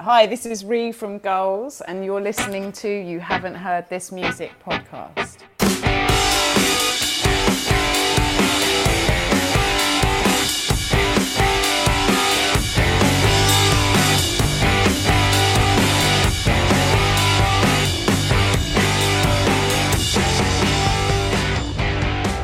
Hi, this is Ree from Gulls, and you're listening to You Haven't Heard This Music podcast.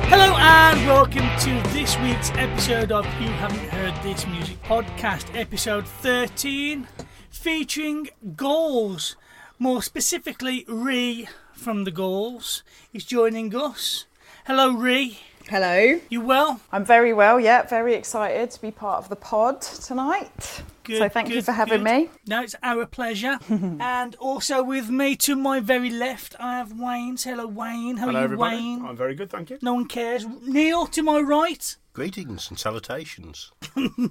Hello and welcome to this week's episode of You Haven't Heard This Music podcast, episode 13. Featuring Gulls, more specifically Ree from the Gulls is joining us. Hello Ree. Hello. You well? I'm very well, yeah, very excited to be part of the pod tonight. Good, so thank you for having me. No, it's our pleasure. And also with me to my very left, I have Wayne. Say hello Wayne. How hello, are you everybody. Wayne? I'm very good, thank you. No one cares. Neil to my right. Greetings and salutations.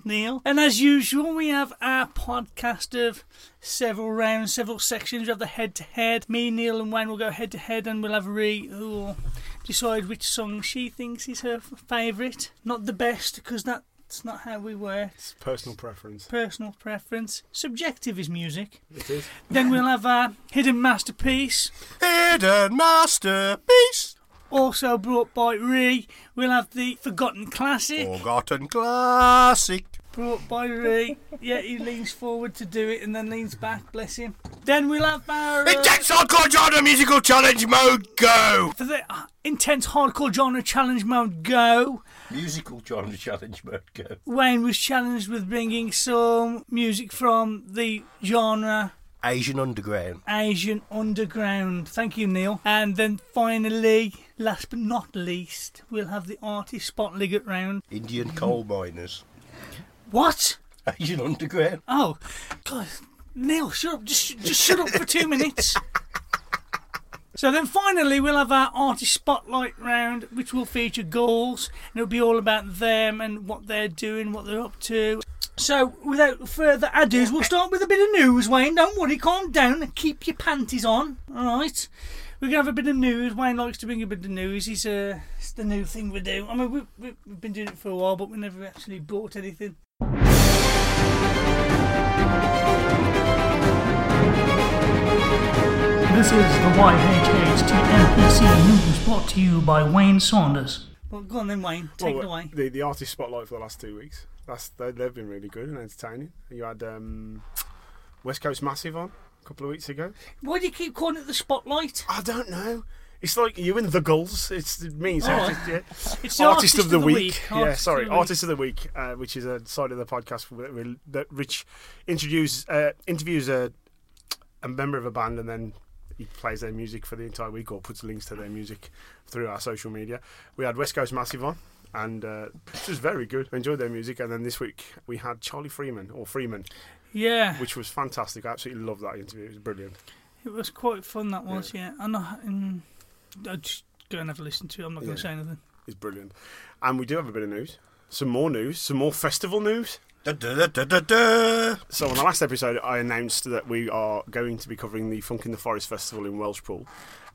Neil. And as usual, we have our podcast of several rounds, several sections. We have the head-to-head. Me, Neil and Wayne will go head-to-head, and we'll have Ree who will decide which song she thinks is her favourite. Not the best, because that's not how we work. It's personal preference. Personal preference. Subjective is music. It is. Then we'll have our hidden masterpiece. Hidden masterpiece. Also brought by Ree, we'll have the Forgotten Classic. Forgotten Classic. Brought by Ree. Yeah, he leans forward to do it and then leans back, bless him. Then we'll have our... Intense Hardcore Genre Musical Challenge Mode Go! For the Intense Hardcore Genre Challenge Mode Go. Musical Genre Challenge Mode Go. Wayne was challenged with bringing some music from the genre... Asian Underground. Asian Underground. Thank you, Neil. And then finally, last but not least, we'll have the artist spot ligget round. Indian coal miners. What? Asian Underground. Oh, God. Neil, shut up. Just shut up for 2 minutes. So then finally, we'll have our artist spotlight round, which will feature Gulls, and it'll be all about them and what they're doing, what they're up to. So, without further ado, we'll start with a bit of news, Wayne. Don't worry, calm down and keep your panties on. All right. We're going to have a bit of news. Wayne likes to bring a bit of news. It's the new thing we do. I mean, we've been doing it for a while, but we never actually bought anything. This is the YHHTMPC news brought to you by Wayne Saunders. Well, go on then, Wayne. Take it away. The artist spotlight for the last 2 weeks. They've been really good and entertaining. You had West Coast Massive on a couple of weeks ago. Why do you keep calling it the spotlight? I don't know. It's like you in the Gulls. It means it's artist of the week. Yeah, sorry, artist of the week, which is a side of the podcast that Rich interviews a member of a band and then he plays their music for the entire week or puts links to their music through our social media. We had West Coast Massive on. And it was very good. I enjoyed their music. And then this week we had Charlie Freeman. Yeah. Which was fantastic. I absolutely loved that interview. It was brilliant. It was quite fun, that was, yeah. I just go and have a listen to it. I'm not going to say anything. It's brilliant. And we do have a bit of news. Some more news. Some more festival news. So on the last episode, I announced that we are going to be covering the Funk in the Forest Festival in Welshpool.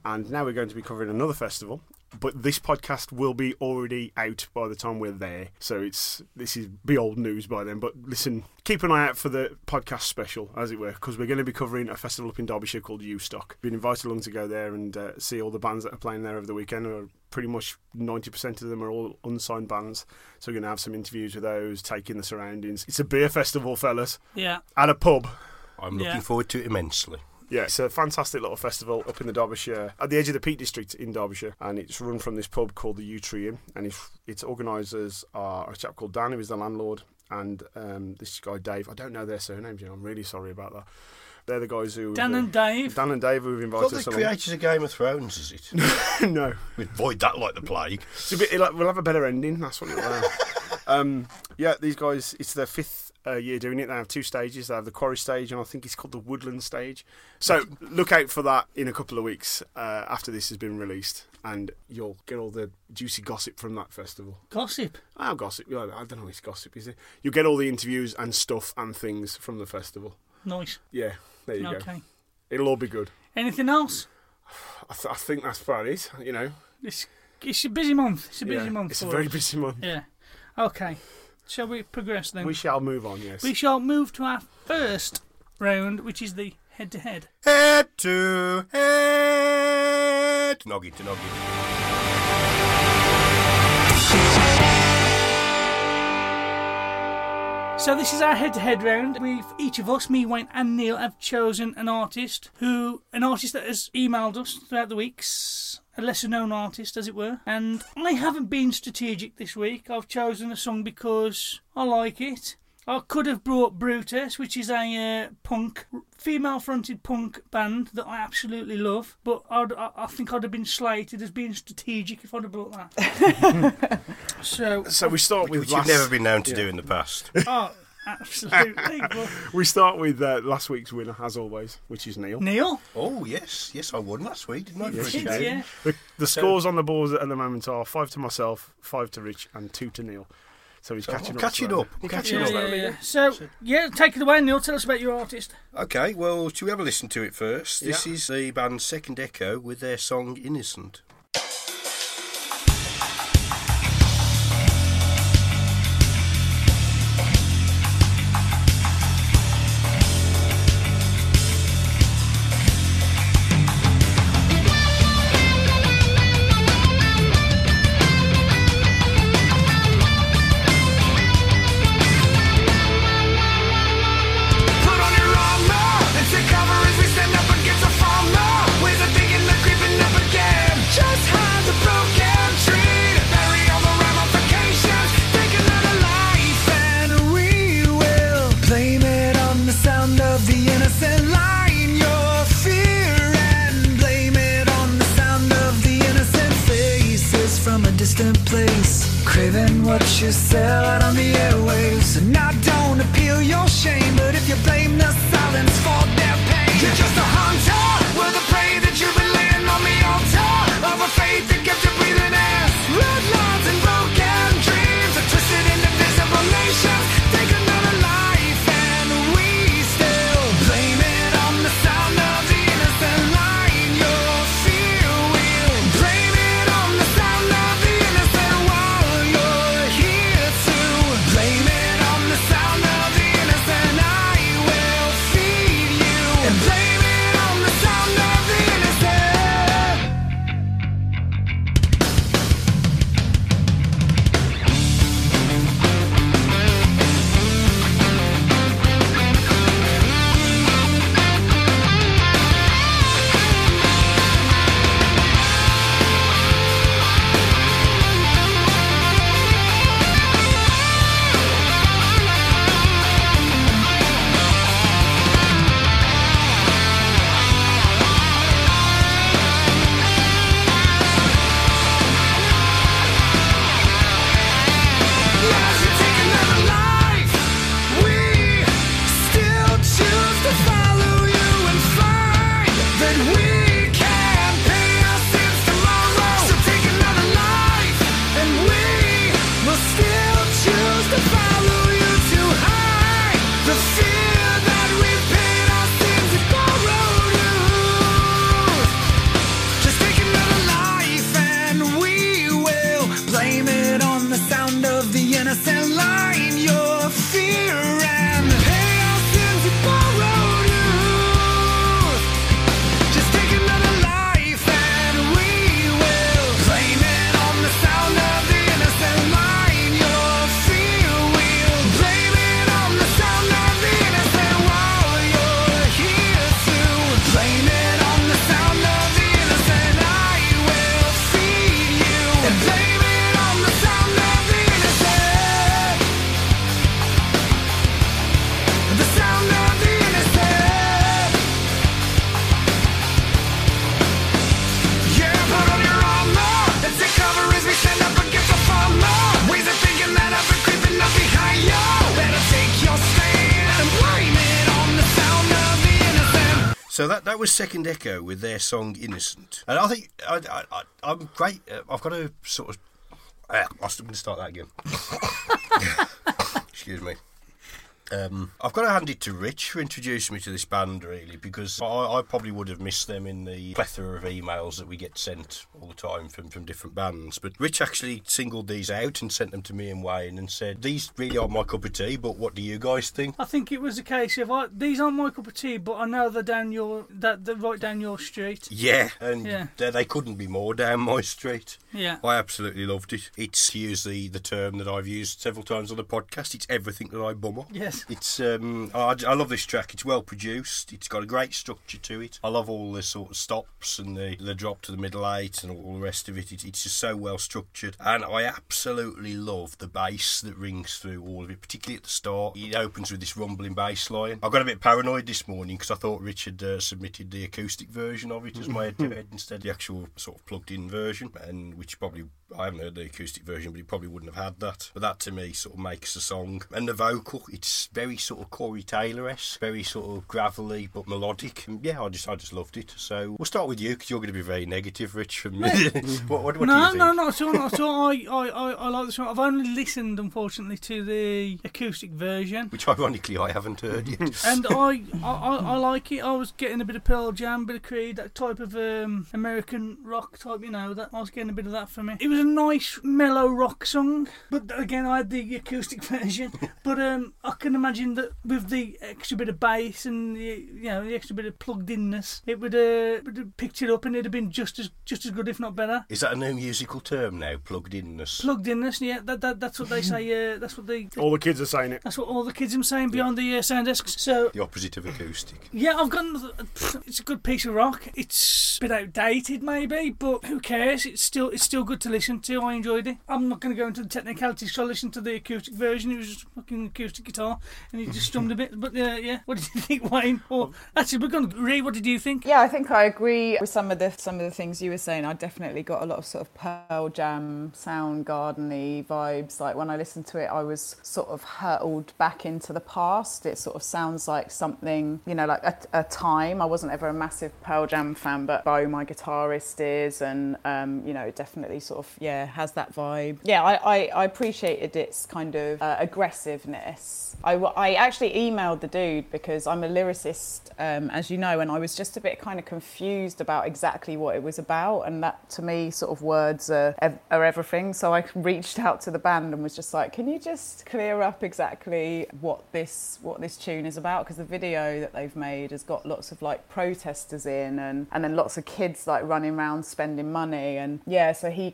And now we're going to be covering another festival, But this podcast will be already out by the time we're there, so this is old news by then. But listen, keep an eye out for the podcast special, as it were, because we're going to be covering a festival up in Derbyshire called Ustock. Been invited along to go there and see all the bands that are playing there over the weekend. Pretty much 90% of them are all unsigned bands, so we're going to have some interviews with those, take in the surroundings. It's a beer festival, fellas. Yeah. At a pub. I'm looking forward to it immensely. Yeah, it's a fantastic little festival up in the Derbyshire, at the edge of the Peak District in Derbyshire, and it's run from this pub called the U Tree, and its organisers are a chap called Dan, who is the landlord, and this guy Dave. I don't know their surnames, I'm really sorry about that. They're the guys who... Dan and Dave who've invited us along. Creators of Game of Thrones, is it? No. We'd avoid that like the plague. It's a bit like, we'll have a better ending, that's what it was. Yeah, these guys, it's their fifth year doing it. They have two stages. They have the Quarry stage, and I think it's called the Woodland stage. So look out for that in a couple of weeks after this has been released, and you'll get all the juicy gossip from that festival. Gossip? Oh, gossip. I don't know, it's gossip, is it? You'll get all the interviews and stuff and things from the festival. Nice. Yeah. There you go. Okay. It'll all be good. Anything else? I think that's about it, you know. It's a busy month. It's a busy month. It's a very busy month. Yeah. Okay. Shall we progress then? We shall move on, yes. We shall move to our first round, which is the head-to-head. Head-to-head. Noggy to noggy. So this is our head-to-head round. We've each of us, me, Wayne and Neil, have chosen an artist that has emailed us throughout the weeks. A lesser-known artist, as it were. And I haven't been strategic this week. I've chosen a song because I like it. I could have brought Brutus, which is a punk, female-fronted punk band that I absolutely love, but I think I'd have been slated as being strategic if I'd have brought that. So we start with... Which you've never been known to do in the past. Oh, absolutely. We start with last week's winner, as always, which is Neil. Neil? Oh, yes. Yes, I won last week, didn't I? Yes, you did, yeah. The scores on the boards at the moment are 5 to myself, 5 to Rich, and 2 to Neil. So he's catching up. Yeah. So, take it away, Neil. Tell us about your artist. Okay, well, shall we have a listen to it first? This is the band Second Echo with their song Innocent. Sound So that was Second Echo with their song Innocent. And I think I'm great. I've got to sort of... I'm going to start that again. Excuse me. I've got to hand it to Rich for introducing me to this band, really, because I probably would have missed them in the plethora of emails that we get sent all the time from different bands. But Rich actually singled these out and sent them to me and Wayne and said, these really aren't my cup of tea, but what do you guys think? I think it was a case of, these aren't my cup of tea, but I know they're right down your street. Yeah, and yeah. They couldn't be more down my street. Yeah. I absolutely loved it. It's, to use the term that I've used several times on the podcast, it's everything that I bum up. Yes. It's I love this track. It's well produced. It's got a great structure to it. I love all the sort of stops and the drop to the middle eight and all the rest of it. It's just so well structured, and I absolutely love the bass that rings through all of it, particularly at the start. It opens with this rumbling bass line. I got a bit paranoid this morning because I thought Richard submitted the acoustic version of it as my head-to-head instead of the actual sort of plugged-in version, and which probably I haven't heard the acoustic version, but it probably wouldn't have had that. But that to me sort of makes the song. And the vocal, it's very sort of Corey Taylor-esque, very sort of gravelly but melodic. And yeah, I just loved it. So we'll start with you because you're going to be very negative, Rich. From what do you think? No, not at all. Not at all. I like this one. I've only listened, unfortunately, to the acoustic version, which ironically I haven't heard yet. And I like it. I was getting a bit of Pearl Jam, bit of Creed, that type of American rock type. You know, that I was getting a bit of that for me. It was a nice mellow rock song, but again, I had the acoustic version. But I can imagine that with the extra bit of bass and the extra bit of plugged-inness, it would have picked it up and it'd have been just as good, if not better. Is that a new musical term now? Plugged-inness. Plugged-inness. Yeah, that's what they say. That's what they. All the kids are saying it. That's what all the kids are saying behind the sound desks. So the opposite of acoustic. Yeah, I've got. It's a good piece of rock. It's a bit outdated, maybe, but who cares? It's still good to listen to. I enjoyed it. I'm not going to go into the technicalities. So I listened to the acoustic version. It was just fucking acoustic guitar. And he just strummed a bit, but yeah. What did you think, Wayne? Or actually, we're going to Ray. What did you think? Yeah, I think I agree with some of the things you were saying. I definitely got a lot of sort of Pearl Jam, Soundgarden-y vibes. Like when I listened to it, I was sort of hurtled back into the past. It sort of sounds like something, you know, like a time. I wasn't ever a massive Pearl Jam fan, but Bo, my guitarist, is, and you know, definitely sort of has that vibe. Yeah, I appreciated its kind of aggressiveness. I actually emailed the dude because I'm a lyricist, as you know, and I was just a bit kind of confused about exactly what it was about, and that to me sort of words are everything. So I reached out to the band and was just like, can you just clear up exactly what this tune is about? Because the video that they've made has got lots of like protesters in and then lots of kids like running around spending money, and yeah, so he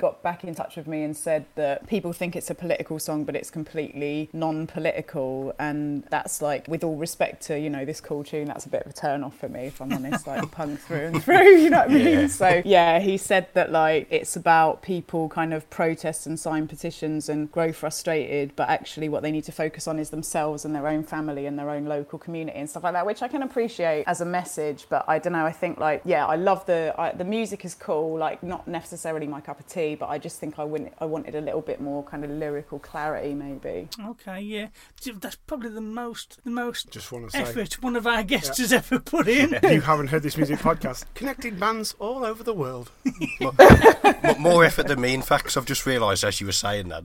got back in touch with me and said that people think it's a political song but it's completely non-political. And that's like, with all respect to, you know, this cool tune, that's a bit of a turn off for me, if I'm honest, like punk through and through, you know what I mean? Yeah. So yeah, he said that like it's about people kind of protest and sign petitions and grow frustrated, but actually what they need to focus on is themselves and their own family and their own local community and stuff like that, which I can appreciate as a message. But I don't know, I think like, yeah, I love the music is cool, like not necessarily my cup of tea, but I just think I wanted a little bit more kind of lyrical clarity maybe. Okay, yeah. That's probably the most just want to say, effort one of our guests has ever put in. You haven't heard this music podcast. Connecting bands all over the world. More effort than me, in fact, because I've just realised as you were saying that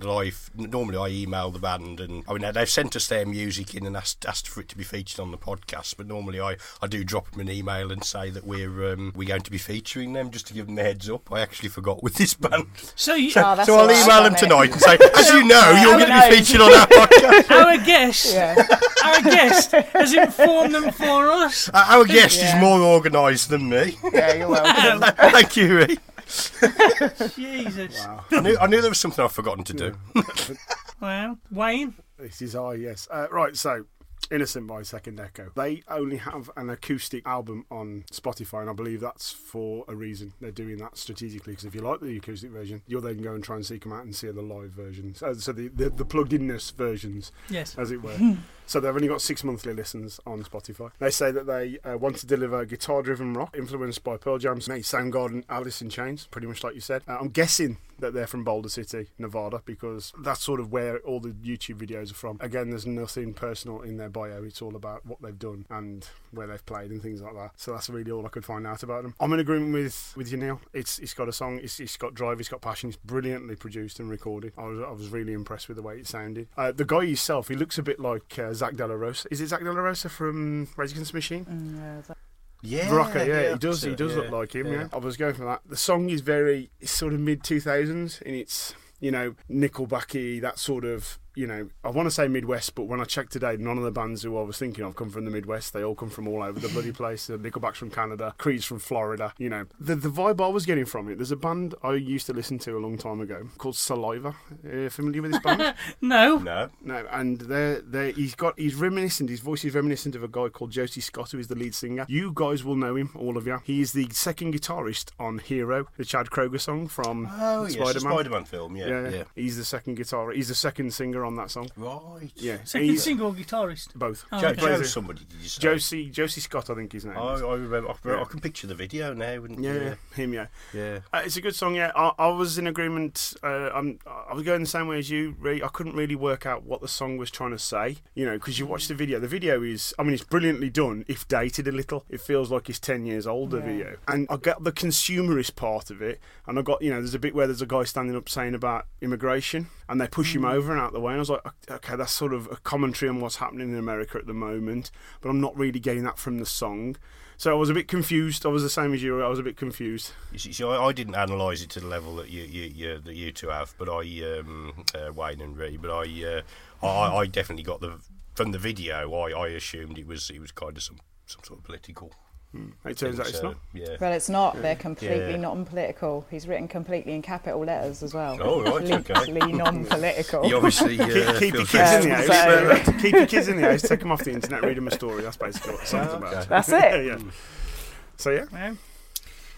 normally I email the band, and I mean they've sent us their music in and asked for it to be featured on the podcast, but normally I do drop them an email and say that we're going to be featuring them just to give them the heads up. I actually forgot with this band. So I'll email them tonight and say, as you know, you're going to be featured on our podcast. Our guest has informed them for us. Our guest is more organised than me. Yeah, you're welcome. Thank you, Ree. Jesus. Wow. I knew there was something I'd forgotten to do. Well, Wayne? This is yes. Right, so... Innocent by Second Echo. They only have an acoustic album on Spotify, and I believe that's for a reason. They're doing that strategically, because if you like the acoustic version, you'll then go and try and seek them out and see the live versions. So the plugged-inness versions, yes, as it were. So they've only got 6 monthly listens on Spotify. They say that they want to deliver guitar-driven rock influenced by Pearl Jam's Soundgarden, Alice in Chains, pretty much like you said. I'm guessing that they're from Boulder City, Nevada, because that's sort of where all the YouTube videos are from. Again, there's nothing personal in their bio. It's all about what they've done and where they've played and things like that. So that's really all I could find out about them. I'm in agreement with you, Neil. It's got a song, it's got drive, it's got passion, it's brilliantly produced and recorded. I was really impressed with the way it sounded. The guy himself, he looks a bit like Zach De La Rosa. Is it Zach De La Rosa from Rage Against the Machine? Yeah, Baraka, yeah, he does look like him. Yeah, I was going for that. The song is it's sort of mid 2000s, and it's, you know, Nickelbacky, that sort of, you know, I want to say Midwest, but when I checked today, none of the bands who I was thinking of come from the Midwest. They all come from all over the bloody place. Nickelback's from Canada, Creed's from Florida, you know. The vibe I was getting from it, there's a band I used to listen to a long time ago called Saliva. Are you familiar with this band? No. And he's reminiscent, his voice is reminiscent of a guy called Josie Scott, who is the lead singer. You guys will know him, all of you. He is the second guitarist on Hero, the Chad Kroeger song from Spider-Man. Spider-Man film, yeah. He's the second guitarist. He's the second singer on that song, right? Yeah, second single guitarist, both. Oh, okay. Somebody, did you say? Josie Scott, I think his name. I remember. I can picture the video now, wouldn't you? Yeah, him. Yeah. It's a good song. Yeah, I was in agreement. I was going the same way as you. I couldn't really work out what the song was trying to say, you know, because you watch the video. The video is, I mean, it's brilliantly done. If dated a little, it feels like it's 10 years old. The video, and I got the consumerist part of it, and I got, you know, there's a bit where there's a guy standing up saying about immigration, and they push him over and out the way. And I was like, okay, that's sort of a commentary on what's happening in America at the moment, but I'm not really getting that from the song. So I was a bit confused. I was the same as you. I was a bit confused. You see, so I didn't analyse it to the level that you two have, but Wayne and Ree, but I definitely got from the video. I assumed it was kind of some sort of political. It turns out it's not. Yeah. Well, it's not. Yeah. They're completely non-political. He's written completely in capital letters as well. Oh, right, completely non-political. You obviously keep your kids in the house. Keep your kids in the house. Take them off the internet. Read them a story. That's basically what it sounds about. That's it. Yeah. So yeah.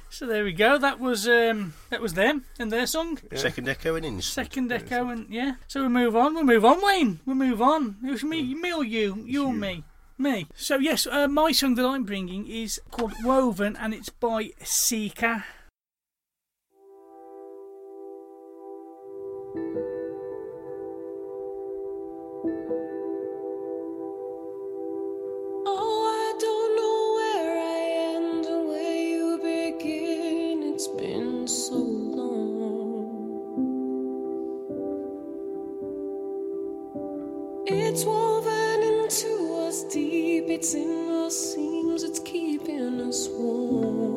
So there we go. That was them and their song. Yeah. Second Echo and Instant. So we move on. Wayne. We'll move on. It was me or you. You or me. Me. So yes, my song that I'm bringing is called Woven, and it's by Seeker. Oh, I don't know where I end and where you begin. It's been so long. It's woven into us deep, it's in our seams, it's keeping us warm.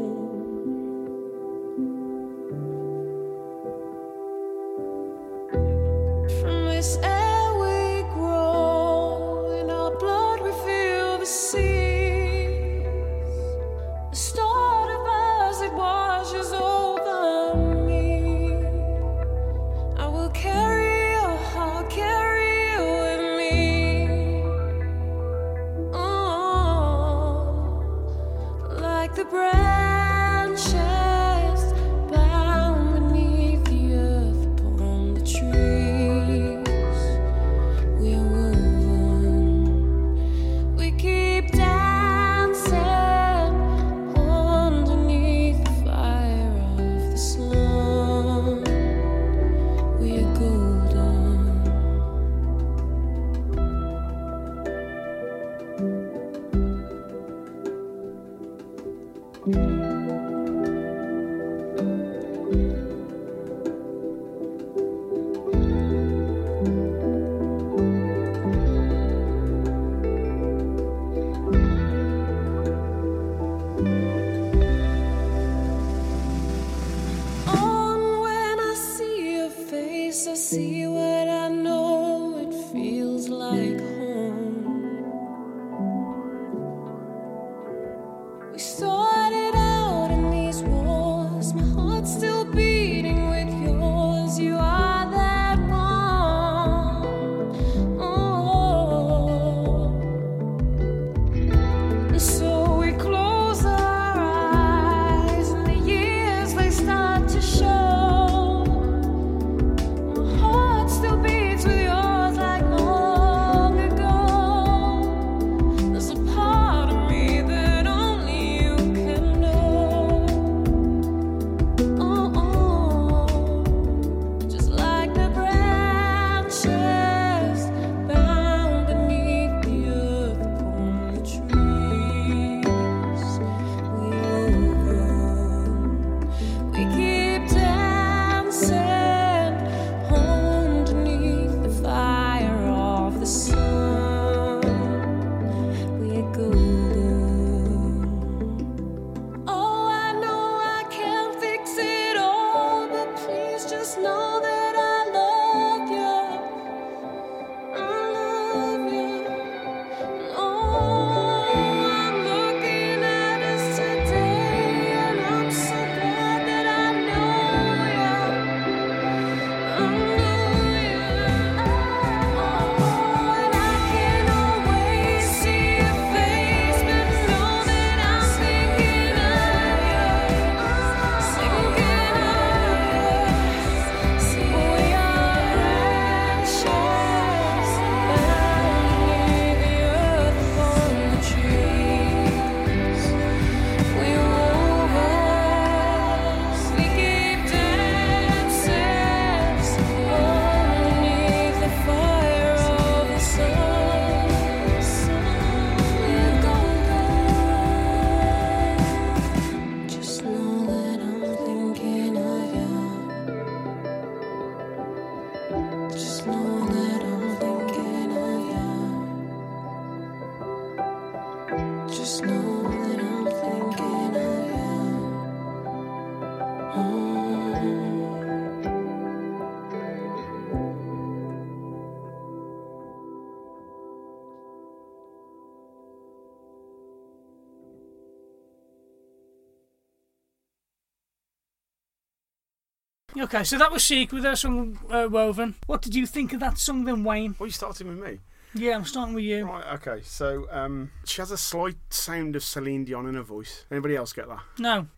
From this air we grow, in our blood we feel the seas. The start of us, it washes over me. I will carry your heart, carry you with me. The branches bound beneath the earth upon the trees. We're woven. We keep dancing underneath the fire of the sun. We're Just know that I'm thinking of you. Okay, so that was Seeker with her song Woven. What did you think of that song then, Wayne? Well, you started with me. Yeah, I'm starting with you. Right, okay. So she has a slight sound of Celine Dion in her voice. Anybody else get that? No.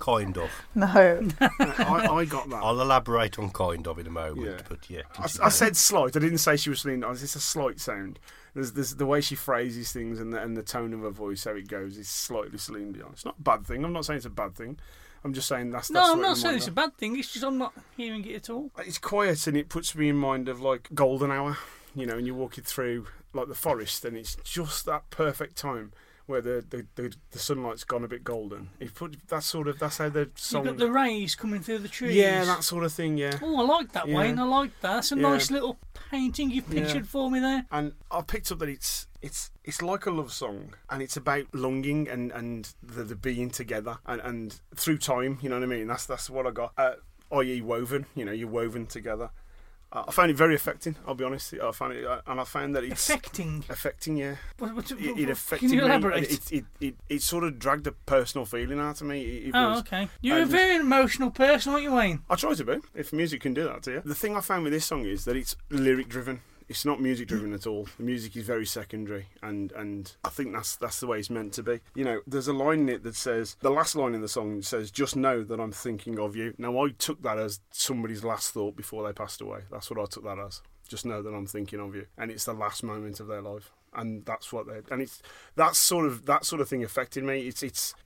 Kind of. No. I got that. I'll elaborate on kind of in a moment, yeah. But yeah. I said slight. I didn't say she was Celine Dion. It's a slight sound. There's the way she phrases things and the tone of her voice, how it goes, is slightly Celine Dion. It's not a bad thing. I'm not saying it's a bad thing. I'm just saying that's no, I'm not saying it's a bad thing. It's just I'm not hearing it at all. It's quiet and it puts me in mind of like golden hour, you know, and you're walking through like the forest and it's just that perfect time where the sunlight's gone a bit golden. It put that sort of that's how the song. You've got the rays coming through the trees. Yeah, that sort of thing. Yeah. Oh, I like that, yeah. Wayne. I like that. That's a nice little painting you've pictured for me there. And I picked up that it's like a love song, and it's about longing and the being together and through time. You know what I mean? That's what I got. I.e. woven. You know, you're woven together. I found it very affecting, I'll be honest. I found that it's... Affecting? Affecting, yeah. It affected me. Can you elaborate? It sort of dragged a personal feeling out of me. Okay. You're a very emotional person, aren't you, Wayne? I try to be, if music can do that to you. The thing I found with this song is that it's lyric-driven. It's not music-driven at all. The music is very secondary, and I think that's the way it's meant to be. You know, there's a line in it that says, the last line in the song says, just know that I'm thinking of you. Now, I took that as somebody's last thought before they passed away. That's what I took that as. Just know that I'm thinking of you. And it's the last moment of their life. And that's what they... And it's that sort of thing affected me.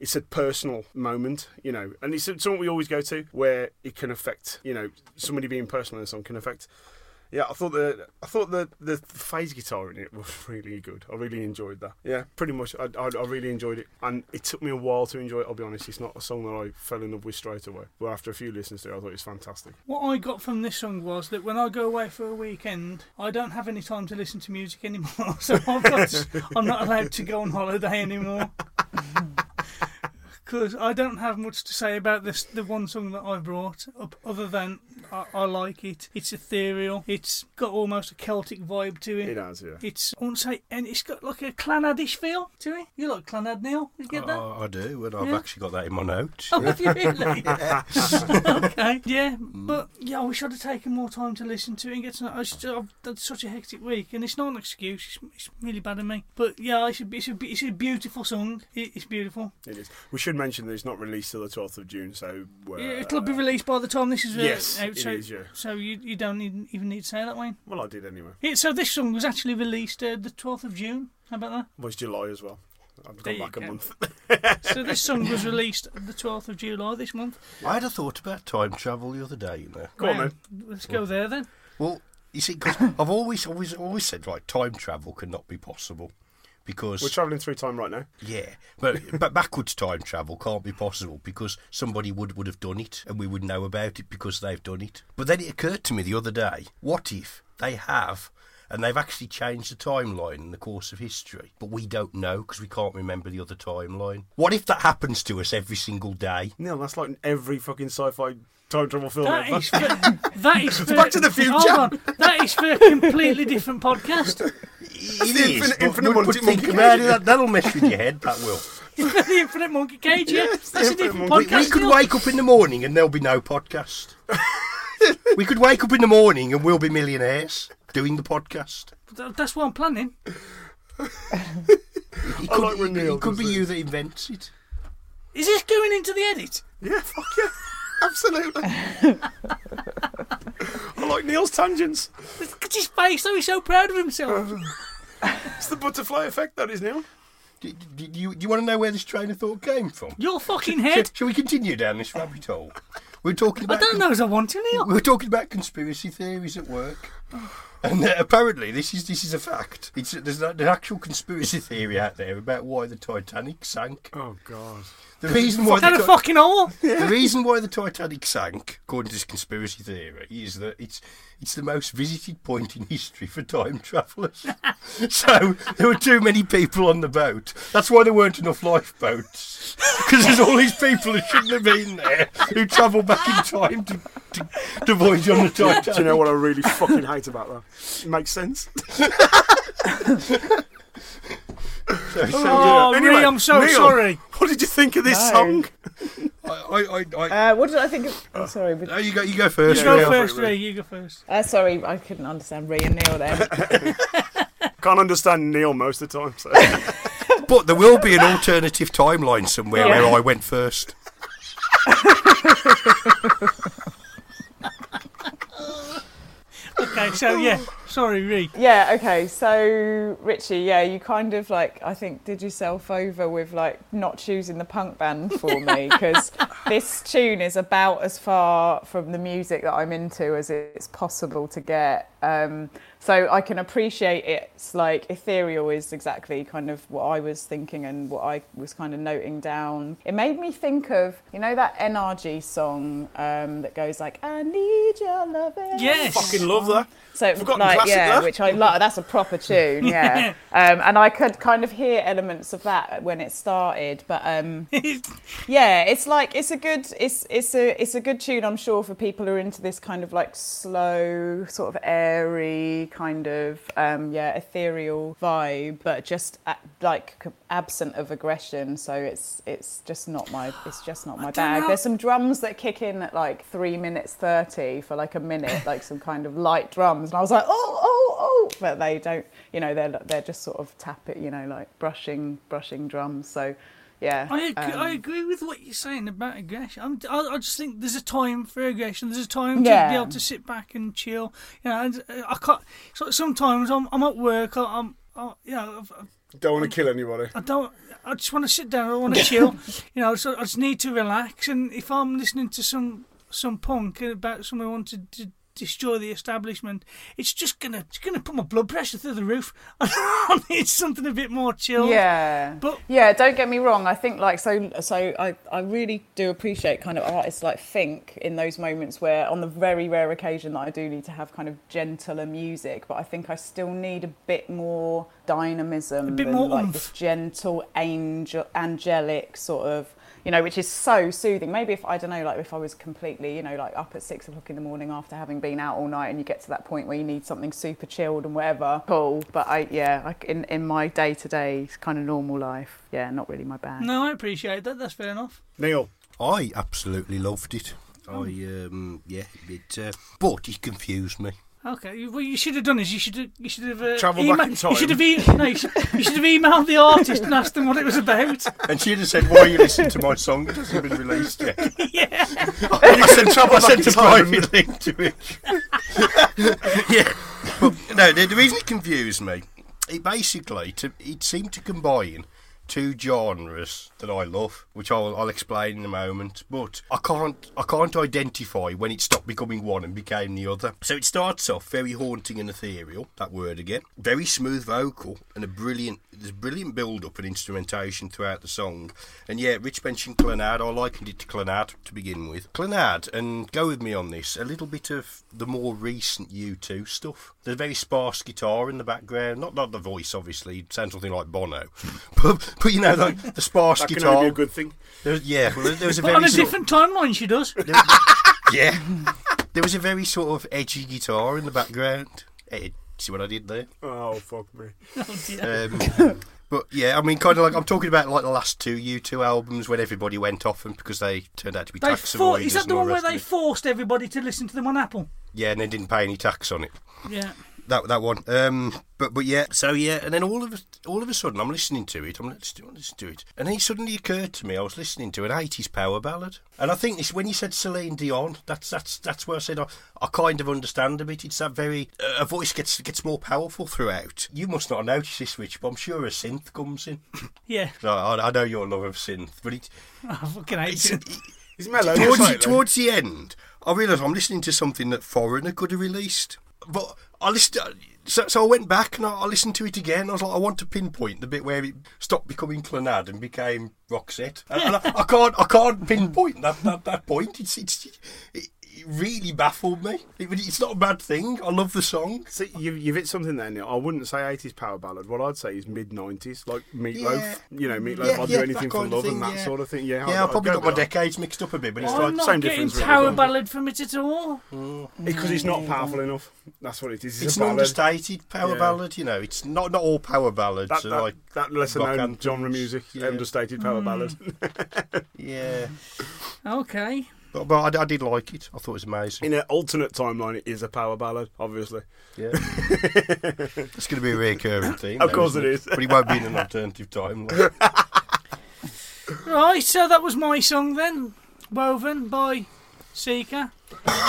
It's a personal moment, you know. And it's something we always go to where it can affect, you know, somebody being personal in a song can affect... Yeah, I thought the phase guitar in it was really good. I really enjoyed that. Yeah, pretty much. I really enjoyed it, and it took me a while to enjoy it. I'll be honest, it's not a song that I fell in love with straight away. But after a few listens to it, I thought it was fantastic. What I got from this song was that when I go away for a weekend, I don't have any time to listen to music anymore. So I'm not allowed to go on holiday anymore. Because I don't have much to say about this, the one song that I brought up, other than I like it. It's ethereal. It's got almost a Celtic vibe to it. It has, yeah. It's got like a Clannadish feel to it. You like Clannad, Neil? You get that? I do, and I've actually got that in my notes. Oh, have you really? Okay, yeah. But yeah, I wish I'd have taken more time to listen to it and get to know. I've had such a hectic week, and it's not an excuse. It's really bad of me. But yeah, it's a beautiful song. It's beautiful. It is. We should mention that it's not released till the 12th of June, so it'll be released by the time this is out. So, it is, yeah. So you don't even need to say that, Wayne. Well, I did anyway. Yeah, so this song was actually released the 12th of June. How about that? Well, it's July as well. I've gone back a month. So this song was released the 12th of July this month. I had a thought about time travel the other day, you know. Go on, then. Let's go there then. Well, you see, because I've always said, right, time travel cannot be possible. Because we're travelling through time right now. Yeah, but backwards time travel can't be possible because somebody would have done it and we would know about it because they've done it. But then it occurred to me the other day, what if they have and they've actually changed the timeline in the course of history, but we don't know because we can't remember the other timeline? What if that happens to us every single day? No, that's like in every fucking sci-fi time travel film. That is for Back to the Future. Hold on. That is for a completely different podcast. Infinite Monkey Cage. That'll mess with your head, that will. The Infinite Monkey Cage, yeah. That's a different podcast. We could wake up in the morning and there'll be no podcast. We could wake up in the morning and we'll be millionaires doing the podcast. That's what I'm planning. It could be you that invents it. Is this going into the edit? Yeah, fuck yeah. Absolutely. I like Neil's tangents. Look at his face, though, he's so proud of himself. It's the butterfly effect, that is, Neil. Do you want to know where this train of thought came from? Your fucking head. Shall we continue down this rabbit hole? We're talking about I don't know as I want to, Neil. We're talking about conspiracy theories at work. And apparently, this is a fact. There's an actual conspiracy theory out there about why the Titanic sank. Oh God! The reason why the fucking hole. The reason why the Titanic sank, according to this conspiracy theory, is that it's the most visited point in history for time travellers. So there were too many people on the boat. That's why there weren't enough lifeboats, because there's all these people who shouldn't have been there who travel back in time to voyage on the Titanic. Do you know what I really fucking hate about that? It makes sense. Anyway, I'm so sorry. What did you think of this song? What did I think of? I'm sorry. But... You go first. You go first. Sorry, I couldn't understand Ray and Neil there. Can't understand Neil most of the time. So. But there will be an alternative timeline somewhere where I went first. Okay, so sorry, Ree. Yeah, okay, so Richie, you kind of I think did yourself over with not choosing the punk band for me, because this tune is about as far from the music that I'm into as it's possible to get. So I can appreciate it's ethereal is exactly kind of what I was thinking and what I was kind of noting down. It made me think of, that NRG song that goes I need your loving. Yes. Fucking love that. So it was which I love. That's a proper tune, yeah. And I could kind of hear elements of that when it started, but it's it's a good tune, I'm sure, for people who are into this kind of slow sort of airy kind of ethereal vibe, but just absent of aggression. So it's just not my bag. There's some drums that kick in at 3:30 for a minute, some kind of light drums, and I was like, oh, but they don't, they're just sort of tap it, brushing drums. So. Yeah, I agree with what you're saying about aggression. I just think there's a time for aggression. There's a time to be able to sit back and chill. I can't. So sometimes I'm at work. I don't want to kill anybody. I don't. I just want to sit down. I want to chill. So I just need to relax. And if I'm listening to some punk about someone who wanted to destroy the establishment, it's just gonna put my blood pressure through the roof. I need something a bit more chilled. Yeah, but don't get me wrong. I think I really do appreciate kind of artists like Fink in those moments where, on the very rare occasion that I do need to have kind of gentler music, but I think I still need a bit more dynamism, a bit more this gentle angelic sort of. Which is so soothing. Maybe if I was completely, up at 6 o'clock in the morning after having been out all night, and you get to that point where you need something super chilled and whatever, cool. But in my day-to-day kind of normal life, not really my bag. No, I appreciate that. That's fair enough. Neil? I absolutely loved it. But it confused me. Okay, what you should have done is you should have travelled back in time. You should have emailed the artist and asked them what it was about. And she'd have said, "Why are you listening to my song? It hasn't been released yet." Yeah. I sent a private link to it. But no, the reason it confused me, it seemed to combine two genres that I love, which I'll explain in a moment, but I can't identify when it stopped becoming one and became the other. So it starts off very haunting and ethereal, that word again, very smooth vocal, and there's a brilliant build-up and instrumentation throughout the song. And Rich mentioned Clannad. I likened it to Clannad to begin with. Clannad, and go with me on this, a little bit of the more recent U2 stuff. There's a very sparse guitar in the background, not the voice obviously, it sounds something like Bono, but the sparse that guitar. That can only be a good thing. There was a very on a different timeline she does. There was a very sort of edgy guitar in the background. See what I did there? Oh, fuck me. Oh, dear. But I'm talking about the last two U2 albums when everybody went off them because they turned out to be tax avoiders. Is that the one where they forced everybody to listen to them on Apple? Yeah, and they didn't pay any tax on it. Yeah. That one, and then all of a sudden I'm listening to it, and then it suddenly occurred to me I was listening to an 80s power ballad, and I think this when you said Celine Dion, that's where I said I kind of understand a bit. It's that very a voice gets more powerful throughout. You must not notice this, Rich, but I'm sure a synth comes in. Yeah, I know your love of synth, but it's mellow. Towards the end, I realised I'm listening to something that Foreigner could have released. But I listened, so I went back and I listened to it again. I was like, I want to pinpoint the bit where it stopped becoming Clannad and became Roxette, and I can't pinpoint that point. It really baffled me. It's not a bad thing. I love the song. See, you've hit something there, Neil. I wouldn't say 80s power ballad. What I'd say is mid-90s, like Meatloaf. Yeah. You know, Meatloaf, I'll do anything for love and that sort of thing. Yeah, I probably got my decades mixed up a bit, but it's like the same difference. I'm not getting power ballad from it at all. Because it's not powerful enough. That's what it is. It's an understated power ballad, you know. It's not all power ballads. That lesser-known genre music, understated power ballad. Yeah. Okay. But I did like it. I thought it was amazing. In an alternate timeline, it is a power ballad, obviously. Yeah. It's going to be a recurring theme. Of course it is. But it won't be in an alternative timeline. Right, so that was my song then. Woven by Seeker.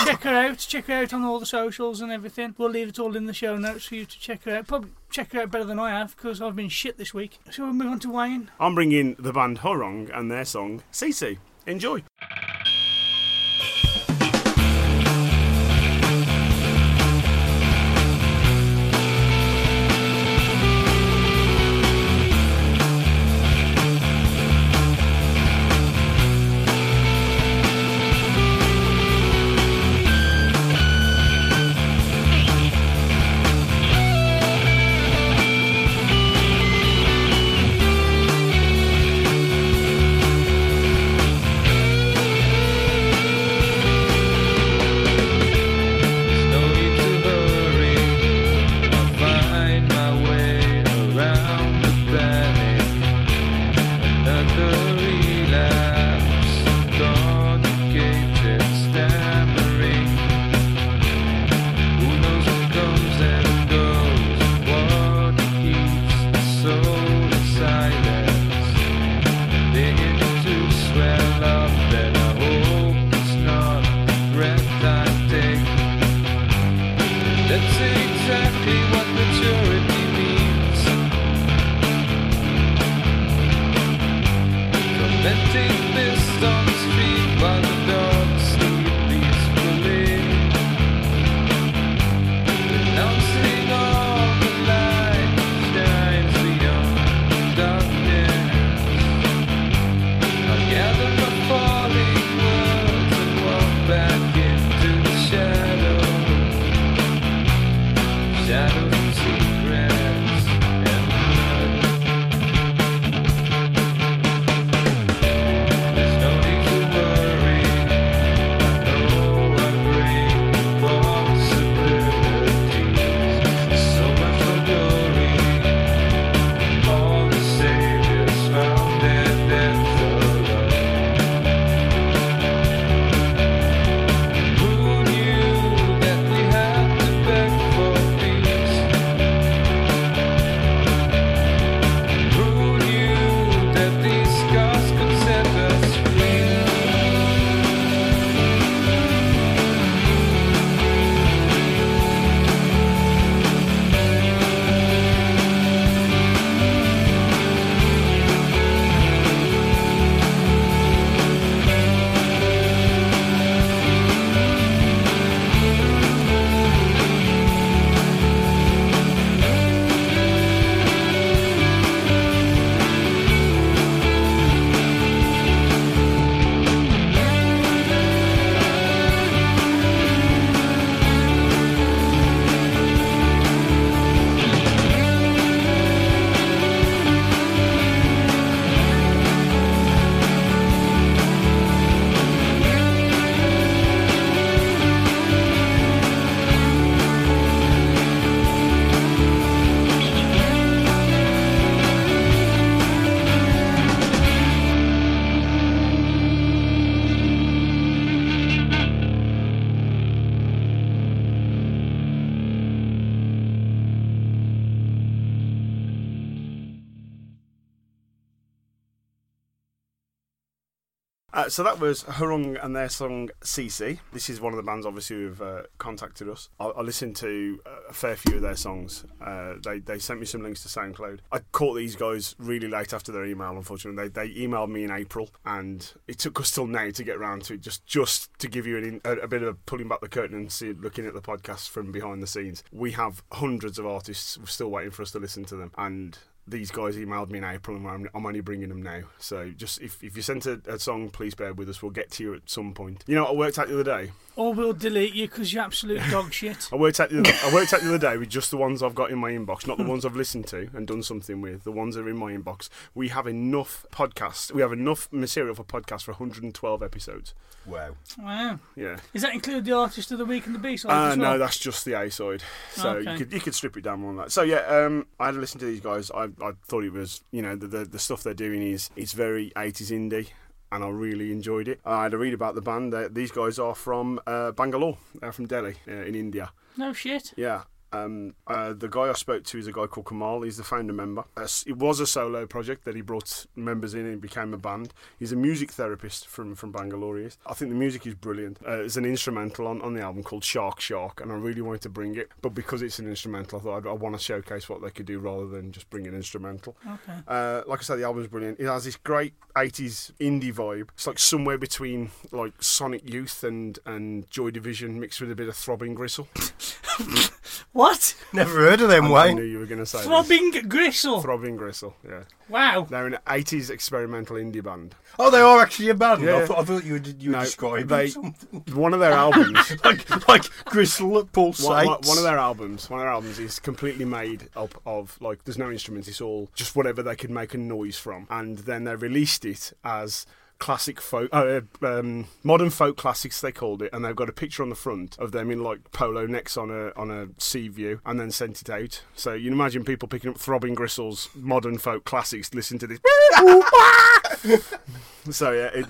Check her out. Check her out on all the socials and everything. We'll leave it all in the show notes for you to check her out. Probably check her out better than I have, because I've been shit this week. Shall we move on to Wayne? I'm bringing the band Hoirong and their song, Sisi. Enjoy. No need to So that was Hoirong and their song CC. This is one of the bands, obviously, who've contacted us. I listened to a fair few of their songs. They sent me some links to SoundCloud. I caught these guys really late after their email, unfortunately. They emailed me in April, and it took us till now to get round to it, just to give you a bit of a pulling back the curtain and looking at the podcast from behind the scenes. We have hundreds of artists still waiting for us to listen to them, and these guys emailed me in April, and I'm only bringing them now. So just if you sent a song, please bear with us. We'll get to you at some point. You know what I worked out the other day? Or we'll delete you because you're absolute dog shit. I worked out the other day with just the ones I've got in my inbox, not the ones I've listened to and done something with, the ones that are in my inbox. We have enough podcasts. We have enough material for podcasts for 112 episodes. Wow. Yeah. Does that include the Artist of the Week and the B-side as well? No, that's just the A-side. So okay. you could strip it down more than that. So yeah, I had to listen to these guys. I thought it was, you know, the stuff they're doing is very 80s indie, and I really enjoyed it. I had a read about the band. These guys are from Bangalore. They're from Delhi in India. No shit. Yeah. The guy I spoke to is a guy called Kamal. He's the founder member. It was a solo project that he brought members in and became a band. He's a music therapist from Bangalore. I think the music is brilliant. There's an instrumental on the album called Shark, and I really wanted to bring it, but because it's an instrumental, I thought I want to showcase what they could do rather than just bring an instrumental. Okay. Like I said, the album's brilliant. It has this great 80s indie vibe. It's like somewhere between like Sonic Youth and Joy Division mixed with a bit of Throbbing Gristle. What? Never heard of them, Wayne. I knew you were going to say Throbbing Gristle. Throbbing Gristle, yeah. Wow. They're an 80s experimental indie band. Oh, they are actually a band? Yeah. I thought you were describing something. One of their albums... like Gristle at Pulse. One of their albums is completely made up of, like, there's no instruments, it's all just whatever they could make a noise from. And then they released it as... classic folk, modern folk classics they called it, and they've got a picture on the front of them in like polo necks on a sea view, and then sent it out. So you can imagine people picking up Throbbing Gristle's modern folk classics, listen to this. So yeah,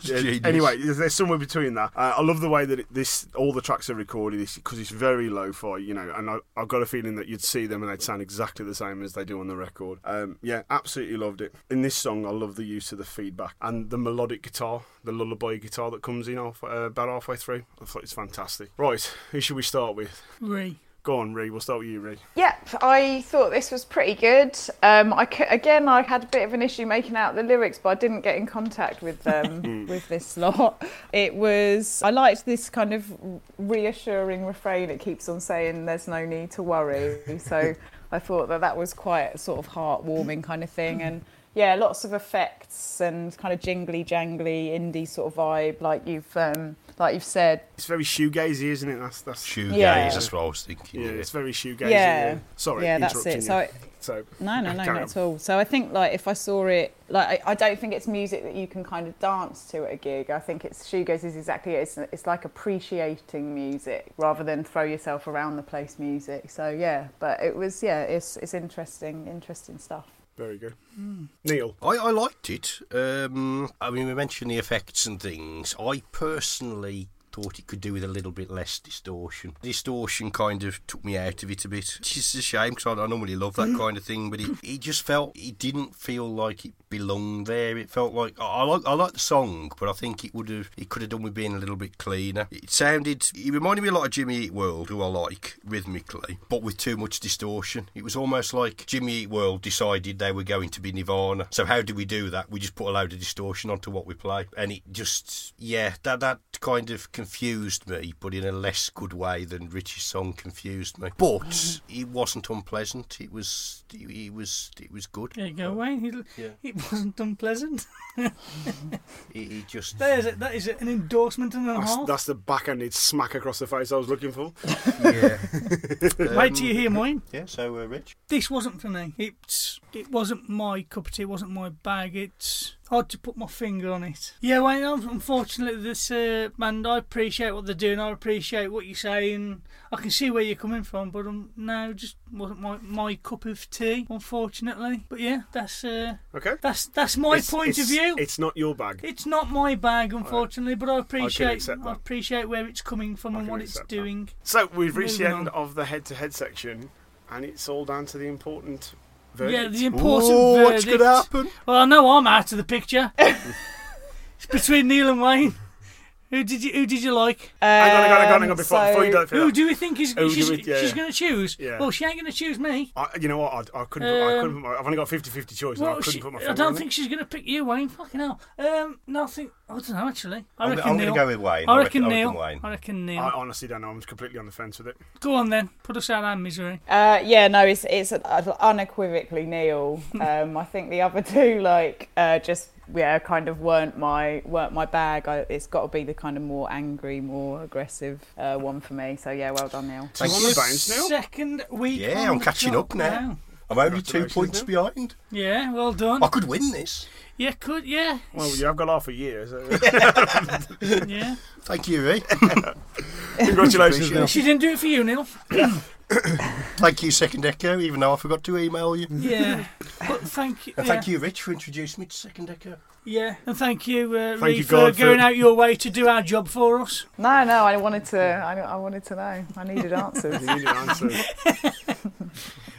anyway, there's somewhere between that. I love the way that all the tracks are recorded because it's very lo-fi, you know, and I've got a feeling that you'd see them and they'd sound exactly the same as they do on the record. Yeah, absolutely loved it. In this song, I love the use of the feedback and the melodic guitar, the lullaby guitar that comes in about halfway through. I thought it's fantastic. Right, who should we start with? Ree. Go on, Ree. We'll start with you, Ree. Yep, I thought this was pretty good. I had a bit of an issue making out the lyrics, but I didn't get in contact with them with this lot. I liked this kind of reassuring refrain. It keeps on saying, "There's no need to worry." So I thought that was quite a sort of heartwarming kind of thing, and yeah, lots of effects and kind of jingly jangly indie sort of vibe, like you've said. It's very shoegazy, isn't it? That's shoegazy. Yeah. That's what I was thinking. Yeah, it's very shoegazy. Yeah. Sorry, yeah, that's it. No, not at all. So I think like if I saw it, like I don't think it's music that you can kind of dance to at a gig. I think it's shoegaze is exactly it. It's like appreciating music rather than throw yourself around the place music. So yeah, but it was it's interesting stuff. Very good. Neil? I liked it. I mean, we mentioned the effects and things. I personally thought it could do with a little bit less distortion. Distortion kind of took me out of it a bit, which is a shame because I normally love that kind of thing, but it just felt, it didn't feel like it belonged there. It felt like, I like the song, but I think it could have done with being a little bit cleaner. It reminded me a lot of Jimmy Eat World, who I like rhythmically, but with too much distortion. It was almost like Jimmy Eat World decided they were going to be Nirvana. So how do we do that? We just put a load of distortion onto what we play. And it just, that kind of confused me, but in a less good way than Richie's song confused me. But it wasn't unpleasant. It was good. There you go, Wayne. It wasn't unpleasant. it just that is an endorsement and a half. That's the backhanded smack across the face I was looking for. Yeah. Wait till you hear Wayne. Yeah. So Rich, this wasn't for me. It wasn't my cup of tea. It wasn't my bag. It's hard to put my finger on it. Yeah, well, unfortunately, this band, I appreciate what they're doing. I appreciate what you're saying. I can see where you're coming from, but just wasn't my cup of tea, unfortunately. But yeah, that's okay. That's my point of view. It's not your bag. It's not my bag, unfortunately. Right. But I appreciate where it's coming from and what it's doing. So we've reached the end of the head-to-head section, and it's all down to the important. Verdict. Yeah, the important verdict. What's going to happen? Well, I know I'm out of the picture. It's between Neil and Wayne. Who did you like? Hang on. Before you go through that. Who do we think she's going to choose? Yeah. Well, she ain't going to choose me. You know what? I couldn't. I've only got a 50-50 choice. Well, and I couldn't put my finger on it. I don't think she's going to pick you, Wayne. Fucking hell. I don't know, actually. I'm going to go with Wayne. I reckon Neil. I honestly don't know. I'm completely on the fence with it. Go on, then. Put us out of our misery. It's unequivocally Neil. I think the other two, kind of weren't my bag. It's got to be the kind of more angry, more aggressive one for me. So yeah, well done, Neil. Thank you. Second week. Yeah, I'm catching up now. I'm only 2 points behind. Yeah, well done. I could win this. Yeah, could yeah. Well, yeah, I've got half a year. So. Yeah. Thank you, Ray. Congratulations, Neil. She didn't do it for you, Neil. Thank you, Second Echo, even though I forgot to email you. Yeah. But thank you. And thank you, Rich, for introducing me to Second Echo. Yeah. And thank you, Ree, for going out your way to do our job for us. No, I wanted to know. I needed answers. You needed answers.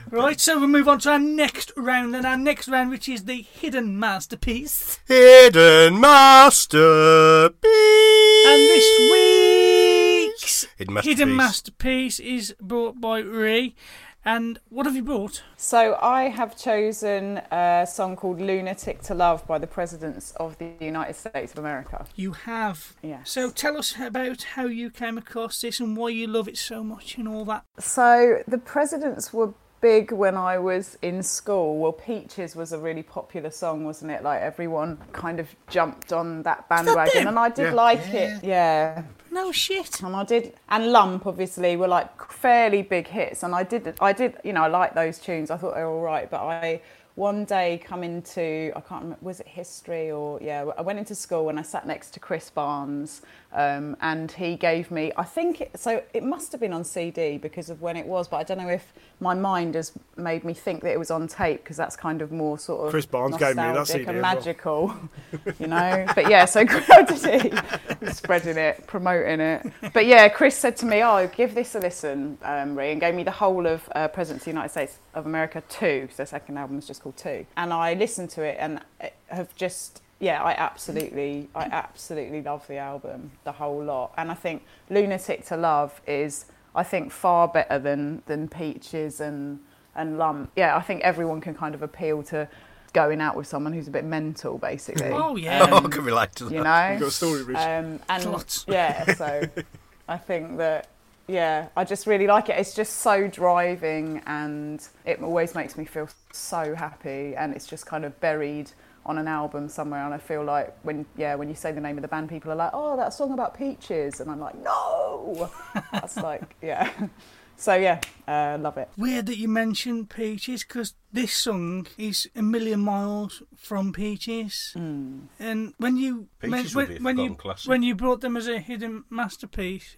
Right, so we'll move on to our next round, which is the Hidden Masterpiece. Hidden Masterpiece! And this week's Hidden Masterpiece is brought by Ree. And what have you brought? So I have chosen a song called Lunatic to Love by the Presidents of the United States of America. You have? Yes. So tell us about how you came across this and why you love it so much and all that. So the Presidents were big when I was in school. Well, Peaches was a really popular song, wasn't it? Like everyone kind of jumped on that bandwagon and I did it. Yeah. No shit. And I did, and Lump obviously were like fairly big hits, and I did, you know, I liked those tunes. I thought they were all right, but I one day come into, I can't remember, was it history or, yeah, I went into school and I sat next to Chris Barnes and he gave me, it must have been on CD because of when it was, but I don't know if my mind has made me think that it was on tape because that's kind of more sort of Chris Barnes gave me that CD and magical, well. You know, but yeah, so how did he? Spreading it, promoting it. But yeah, Chris said to me, oh, give this a listen, Ree, and gave me the whole of Presidents of the United States of America 2, because their second album was just called 2, and I listened to it and have just I absolutely love the album, the whole lot, and I think Lunatic to Love is far better than Peaches and Lump. Yeah, I think everyone can kind of appeal to going out with someone who's a bit mental, basically. Oh yeah, I can relate to that. You know, you've got a story, Rich. Lots. Yeah, so I think that. Yeah, I just really like it. It's just so driving and it always makes me feel so happy, and it's just kind of buried on an album somewhere, and I feel like when you say the name of the band, people are like, oh, that song about Peaches, and I'm like, no! That's like, yeah. So yeah, love it. Weird that you mentioned Peaches because this song is a million miles from Peaches. Mm. And when you brought them as a hidden masterpiece,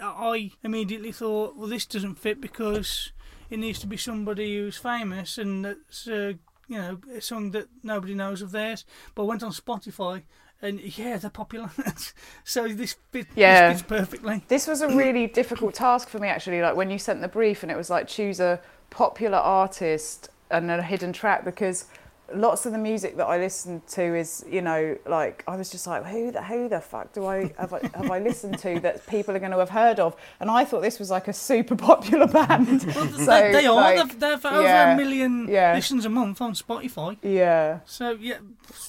I immediately thought, well, this doesn't fit because it needs to be somebody who's famous and that's a song that nobody knows of theirs. But I went on Spotify and yeah, they're popular. So this fits perfectly. This was a really difficult task for me, actually. Like when you sent the brief and it was like choose a popular artist and a hidden track, because lots of the music that I listen to is, you know, like I was just like, who the fuck do I have I listened to that people are going to have heard of? And I thought this was like a super popular band. Well, so, they are. Like, they've over a million listens a month on Spotify. Yeah. So yeah.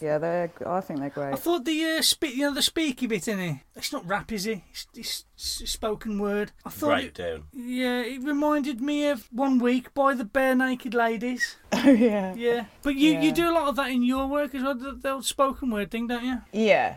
Yeah, I think they're great. I thought the the speaky bit in it. It's not rap, is it? It's spoken word. I thought. Right down. Yeah, it reminded me of One Week by the Bare Naked Ladies. Oh yeah. Yeah, but you do a lot of that in your work as well, the old spoken word thing, don't you? Yeah.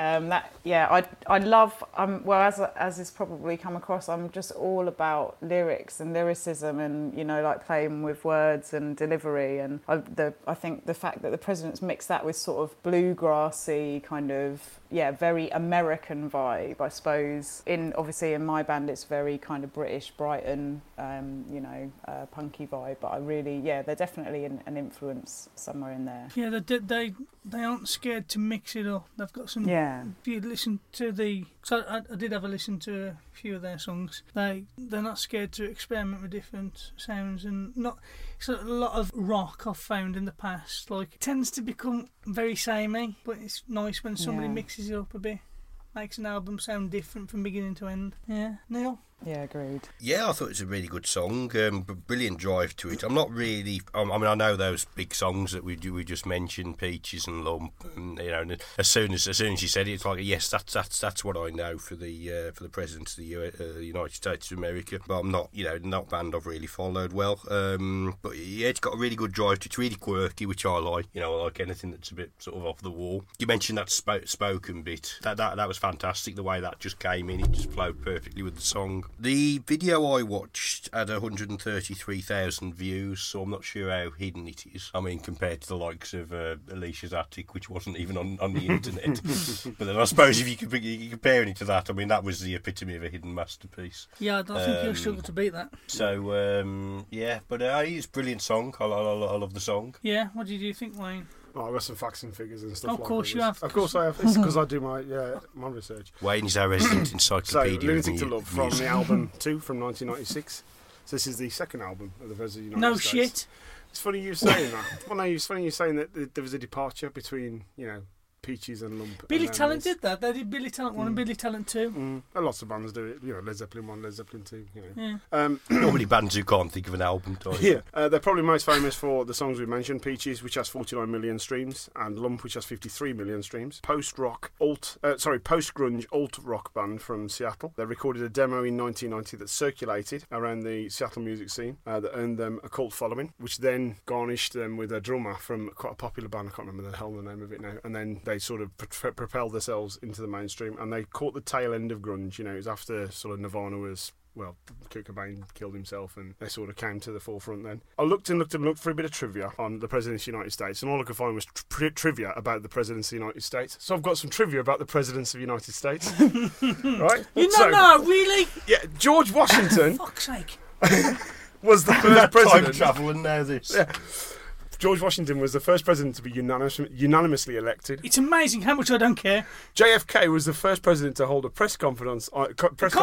I love. As it's probably come across, I'm just all about lyrics and lyricism, and you know, like playing with words and delivery. And I think the fact that the Presidents mix that with sort of bluegrassy kind of very American American vibe, I suppose. Obviously in my band, it's very kind of British, Brighton, punky vibe. But I really, they're definitely an influence somewhere in there. Yeah, they aren't scared to mix it up. They've got some. Yeah. If you listen to I did have a listen to a few of their songs. They're not scared to experiment with different sounds and not. So a lot of rock I've found in the past, like, tends to become very samey, but it's nice when somebody mixes it up a bit, makes an album sound different from beginning to end. Yeah, Neil? Yeah, agreed. Yeah, I thought it was a really good song, brilliant drive to it. I'm not really, I know those big songs that we just mentioned, Peaches and Lump, and and as soon as you said it, it's like, yes, that's what I know for the Presidents of the United States of America. But I'm not, not a band I've really followed well. But yeah, it's got a really good drive to it. It's really quirky, which I like. I like anything that's a bit sort of off the wall. You mentioned that spoken bit. That was fantastic. The way that just came in, it just flowed perfectly with the song. The video I watched had 133,000 views, so I'm not sure how hidden it is. I mean, compared to the likes of Alicia's Attic, which wasn't even on the internet. But then I suppose if you're comparing it to that, I mean, that was the epitome of a hidden masterpiece. Yeah, I think you'll struggle to beat that. So, it's a brilliant song. I love the song. Yeah, what did you think, Wayne? Oh, I've got some facts and figures and stuff. Of course you have. Of course I have. It's because I do my research. Wayne's our resident encyclopedia. So, Lunatic to Love from the album 2 from 1996. So this is the second album of the Presidents of the United States. No shit. It's funny you saying that. Well, no, it's funny you saying that there was a departure between, Peaches and Lump. Billy Talent did that. They did Billy Talent 1 and Billy Talent 2. And lots of bands do it. Led Zeppelin 1, Led Zeppelin 2. Normally bands who can't think of an album title. Yeah. They're probably most famous for the songs we mentioned. Peaches, which has 49 million streams, and Lump, which has 53 million streams. Post-grunge alt-rock band from Seattle. They recorded a demo in 1990 that circulated around the Seattle music scene that earned them a cult following, which then garnished them with a drummer from quite a popular band. I can't remember the name of it now. And then they sort of propelled themselves into the mainstream, and they caught the tail end of grunge. It was after sort of Nirvana was... Well, Kurt Cobain killed himself, and they sort of came to the forefront then. I looked for a bit of trivia on the Presidents of the United States, and all I could find was trivia about the Presidents of the United States. So I've got some trivia about the Presidents of the United States. Right? Really? Yeah, George Washington... Fuck's sake. ...was the first president... Time travel and now this. Yeah. George Washington was the first president to be unanimously elected. It's amazing how much I don't care. JFK was the first president to hold a press conference. Conference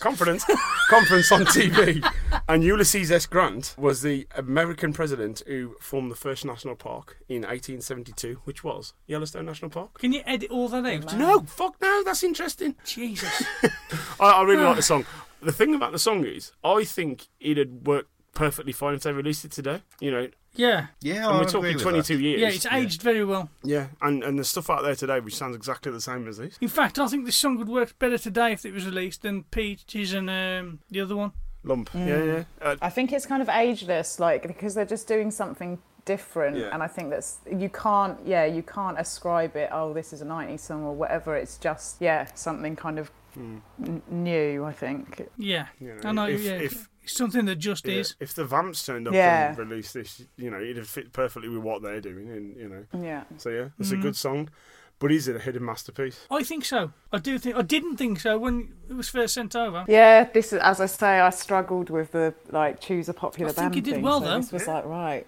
on TV. And Ulysses S. Grant was the American president who formed the first national park in 1872, which was Yellowstone National Park. Can you edit all that out? No, fuck no, that's interesting. Jesus. I really like the song. The thing about the song is, I think it'd work perfectly fine if they released it today. Yeah. Yeah, and we're talking 22 years. Yeah, it's aged very well. Yeah, and the stuff out there today which sounds exactly the same as this. In fact, I think this song would work better today if it was released than Peaches and the other one. Lump. Mm. Yeah. I think it's kind of ageless, because they're just doing something different, and I think that's you can't ascribe it. Oh, this is a 90s song or whatever. It's just something kind of new. I think. Yeah, I know. If something that just is. If the Vamps turned up and released this, it'd fit perfectly with what they're doing, Yeah. So it's a good song, but is it a hidden masterpiece? I think so. I didn't think so when it was first sent over. Yeah, this is, as I say, I struggled with the choose a popular band. I think you did well though. This was right.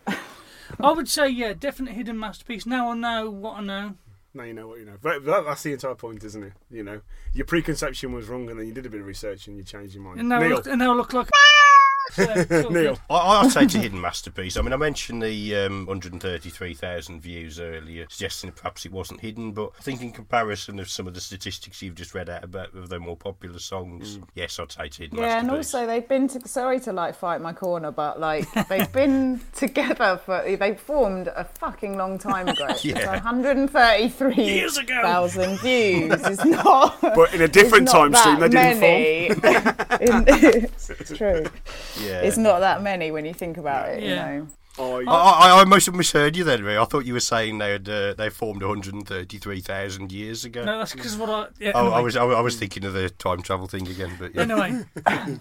I would say definite hidden masterpiece. Now I know what I know. Now you know what you know. But that's the entire point, isn't it? Your preconception was wrong, and then you did a bit of research and you changed your mind. And now I look like. Neil, I'll say it's a hidden masterpiece. I mean, I mentioned the 133,000 views earlier, suggesting that perhaps it wasn't hidden, but I think in comparison of some of the statistics you've just read out about of their more popular songs, yes, I'd say it's a hidden masterpiece. Yeah, and also they've been fight my corner, but they've been together they formed a fucking long time ago. Yeah. So 133,000 views is not. But in a different time stream, they didn't form. It's true. Yeah. It's not that many when you think about it, I almost misheard you then, Ray. I thought you were saying they had they formed 133,000 years ago. No, that's because what I... Yeah, oh, anyway. I was thinking of the time travel thing again, but yeah. Anyway,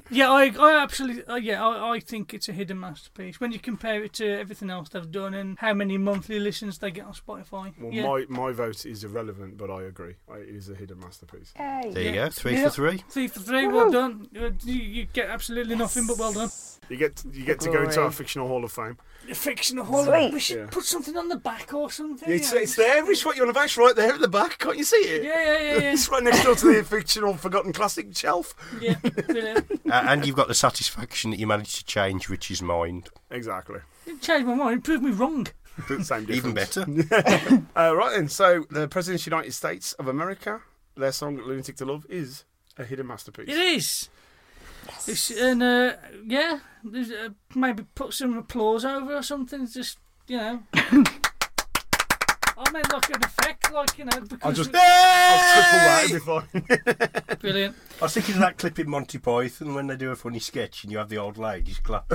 yeah, I absolutely... I think it's a hidden masterpiece. When you compare it to everything else they've done and how many monthly listens they get on Spotify. Well, yeah. my vote is irrelevant, but I agree. It is a hidden masterpiece. Hey. There you go. Three for three. 3 for 3. Woo. Well done. You get absolutely nothing, but well done. You get to go into our fictional Hall of Fame. The fictional Hall of Fame. We should put something on the back or something. It's there. It's what you're on about. It's right there at the back. Can't you see it? Yeah. It's right next door to the fictional forgotten classic shelf. Yeah. And you've got the satisfaction that you managed to change Richie's mind. Exactly. It changed my mind. It proved me wrong. Same difference. Even better. Right then. So the Presidents of the United States of America, their song "Lunatic to Love" is a hidden masterpiece. It is. Yes. It's, maybe put some applause over or something. Just I made like an effect, I'll clip all that before. Brilliant. I was thinking of that clip in Monty Python when they do a funny sketch and you have the old ladies clap.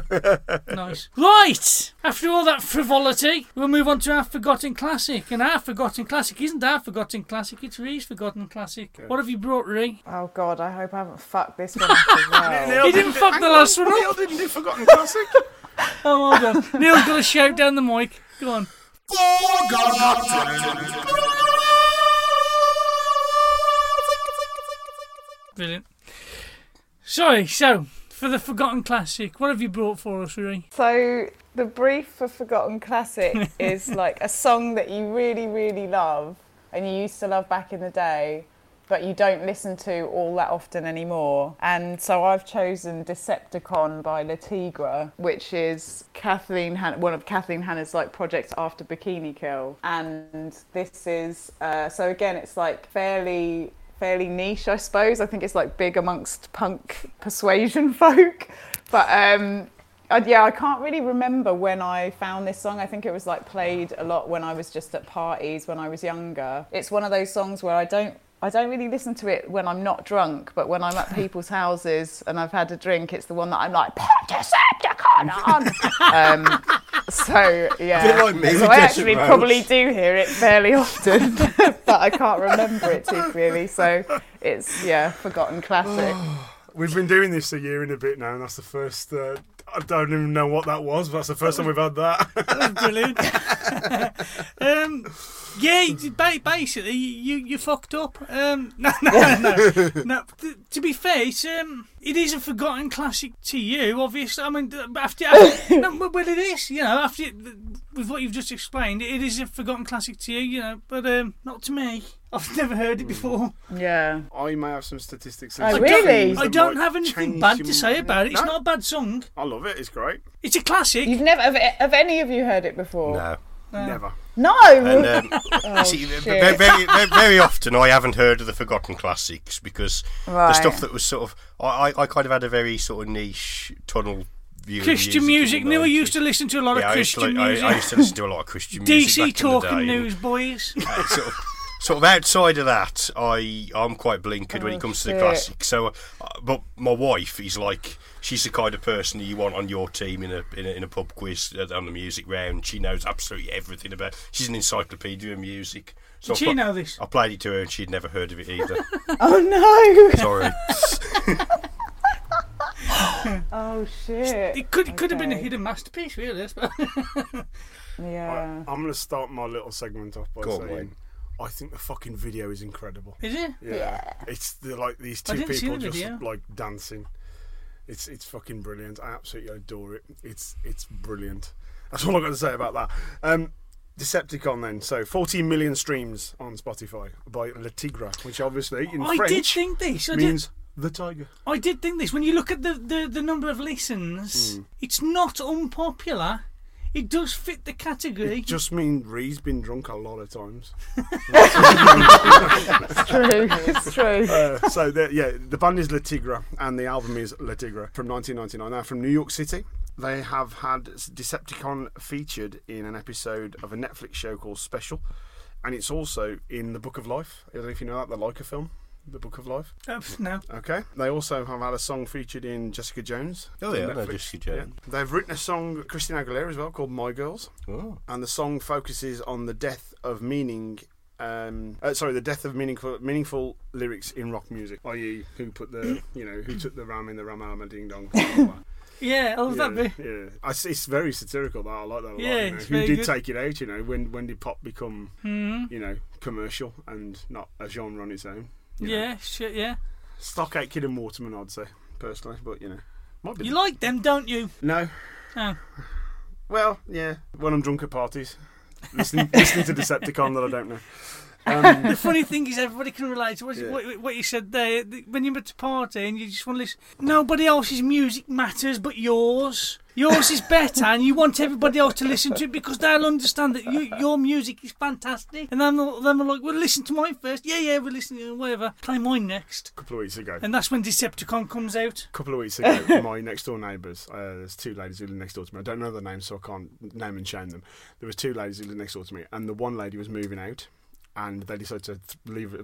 Nice. Right. After all that frivolity, we'll move on to our forgotten classic. And our forgotten classic isn't our forgotten classic, it's Ree's forgotten classic. Okay. What have you brought, Ree? Oh God, I hope I haven't fucked this one up as well. He didn't fuck the last one up. Neil didn't do forgotten classic. Oh, well done. Neil's got to shout down the mic. Go on. Brilliant. Sorry, so for the forgotten classic, what have you brought for us, Ree? So the brief for forgotten classic is like a song that you really, really love and you used to love back in the day, but you don't listen to all that often anymore. And so I've chosen Deceptacon by Le Tigre, which is Kathleen Hanna, one of Kathleen Hanna's like projects after Bikini Kill. And this is, so again, it's like fairly niche, I suppose. I think it's like big amongst punk persuasion folk. But I can't really remember when I found this song. I think it was like played a lot when I was just at parties when I was younger. It's one of those songs where I don't really listen to it when I'm not drunk, but when I'm at people's houses and I've had a drink, it's the one that I'm like, put Deceptacon on! So, yeah. Like me, so I actually probably do hear it fairly often, but I can't remember it too clearly. So it's, forgotten classic. We've been doing this a year and a bit now, and that's the first... I don't even know what that was, but that's the first time we've had that. That's brilliant. Basically, you fucked up. No. To be fair, it is a forgotten classic to you, obviously. I mean, it is. After with what you've just explained, it is a forgotten classic to you. But not to me. I've never heard it before. Yeah. I may have some statistics. Oh, really? I don't have anything bad to say about it. It's not a bad song. I love it. It's great. It's a classic. You've never have any of you heard it before? No. Never. No. And, see, very, very, very often I haven't heard of the forgotten classics because the stuff that was sort of I kind of had a very sort of niche tunnel view. Christian music. Neil used to listen to a lot of Christian music. I used to listen to a lot of Christian music. DC Talk and Newsboys. Sort of outside of that, I'm quite blinkered when it comes to the classics. So, but my wife is like, she's the kind of person you want on your team in a pub quiz on the music round. She knows absolutely everything about. She's an encyclopedia of music. So did she know this? I played it to her and she'd never heard of it either. Oh no! Sorry. Oh shit! It could have been a hidden masterpiece, really. Yeah. I'm gonna start my little segment off by saying, I think the fucking video is incredible. Is it? Yeah. It's like these two people just like dancing. It's fucking brilliant. I absolutely adore it. It's brilliant. That's all I've got to say about that. Deceptacon then. So 14 million streams on Spotify by Le Tigre, which obviously in French means the tiger. I did think this. When you look at the number of listens, it's not unpopular. It does fit the category. It just means Ree's been drunk a lot of times. It's true. The band is Le Tigre, and the album is Le Tigre from 1999. They're from New York City. They have had Deceptacon featured in an episode of a Netflix show called Special, and it's also in The Book of Life. I don't know if you know that, the Leica film. The Book of Life? No. Okay. They also have had a song featured in Jessica Jones. Oh, yeah, Jessica Jones. Yeah. They've written a song, Christina Aguilera as well, called My Girls. Oh. And the song focuses on the death of meaning... the death of meaningful lyrics in rock music, i.e., who took the ram in the Ramalama Ding Dong. Yeah, I love that bit. Yeah, it's very satirical. That I like that a lot. Yeah, who did take it out? When did pop become commercial and not a genre on its own? Stock Aitken and Waterman, I'd say personally, but might be. You like them, don't you? No. Oh. Well, yeah. When I'm drunk at parties. listening to Deceptacon that I don't know. The funny thing is, everybody can relate to what you said there. When you're at a party and you just want to listen, nobody else's music matters but yours. Yours is better, and you want everybody else to listen to it because they'll understand that your music is fantastic. And then they're like, well, listen to mine first. Yeah, we'll listen to whatever. Play mine next. A couple of weeks ago. And that's when Deceptacon comes out. A couple of weeks ago, my next-door neighbours, there's two ladies who live next door to me. I don't know their names, so I can't name and shame them. There was two ladies who live next door to me, and the one lady was moving out. And they decided to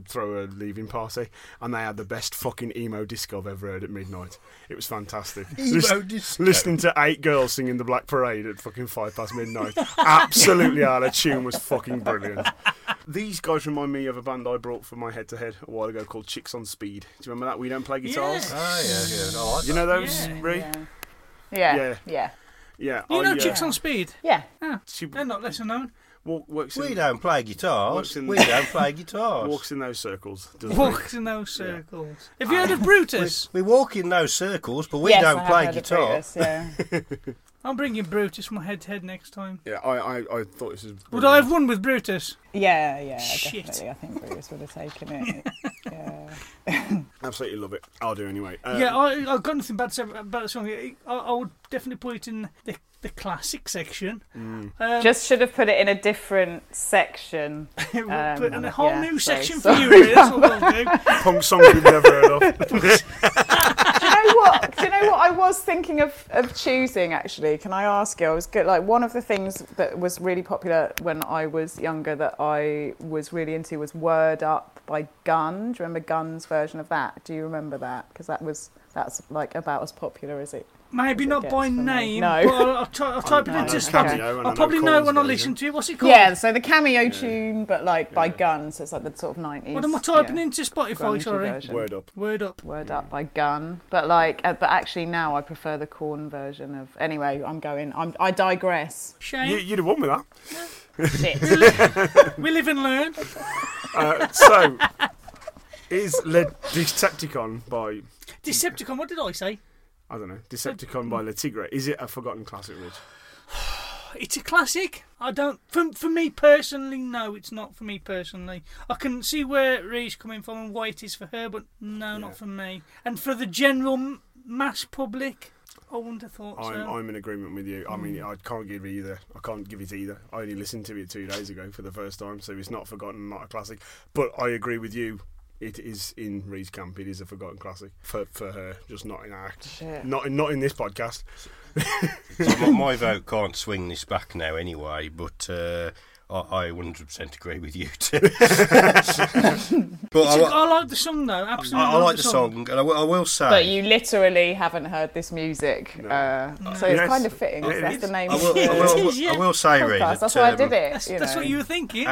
throw a leaving party, and they had the best fucking emo disco I've ever heard at midnight. It was fantastic. Emo disco. Listening to 8 girls singing the Black Parade at fucking 5 past midnight. Absolutely out of tune was fucking brilliant. These guys remind me of a band I brought for my Head to Head a while ago called Chicks on Speed. Do you remember that? We don't play guitars. Yes. Oh yeah, I like that. You know those, Ree? Yeah. Yeah. You know Chicks on Speed? Yeah. Oh, they're not lesser known. We don't play guitars. Walks in those circles. In those circles. Yeah. Have you heard of Brutus? We walk in those circles, but we don't play guitars. I'm bringing Brutus from Head to Head next time. Yeah, I thought this was brilliant. Would I have won with Brutus? Yeah, shit. Definitely. I think Brutus would have taken it. Yeah. Absolutely love it. I'll do anyway. I've got nothing bad to say about the song. I would definitely put it in the classic section. Mm. Just should have put it in a different section. We'll put in a whole new section for you, really. That's what we'll do. Punk song we've never heard of. Do you know what I was thinking of choosing, actually? Can I ask you? I was good. Like, one of the things that was really popular when I was younger that I was really into was Word Up by Gun. Do you remember Gun's version of that? Do you remember that? Because that's like about as popular as it. Maybe not by name. No. But I'll type it into stuff. I'll probably know when I listen to it. What's it called? Yeah, so the cameo tune, but by Gun, so it's like the sort of 90s. What am I typing into Spotify? Sorry, version. Word up. Word Up by Gun, but but actually now I prefer the Korn version of. Anyway, I digress. Shame. You'd have won with that. Yeah. Shit. We live and learn. So, is Deceptacon by? Deceptacon. What did I say? I don't know. Deceptacon by Le Tigre. Is it a forgotten classic, Rich? It's a classic. I don't. For me personally, no, it's not for me personally. I can see where Ree's coming from and why it is for her, but no, not for me. And for the general mass public, I wouldn't have thought so. I'm in agreement with you. I mean, I can't give it either. I only listened to it 2 days ago for the first time, so it's not forgotten, not a classic. But I agree with you. It is in Ree's camp. It is a forgotten classic for her, just not in our, not in this podcast. So my vote can't swing this back now anyway, but I 100% agree with you too. But I like the song though. Absolutely, I like the song, and I will say. But you literally haven't heard this music, no. So it's kind of fitting. That's the name. I will say, Ree, that's why I did it. That's what you were thinking.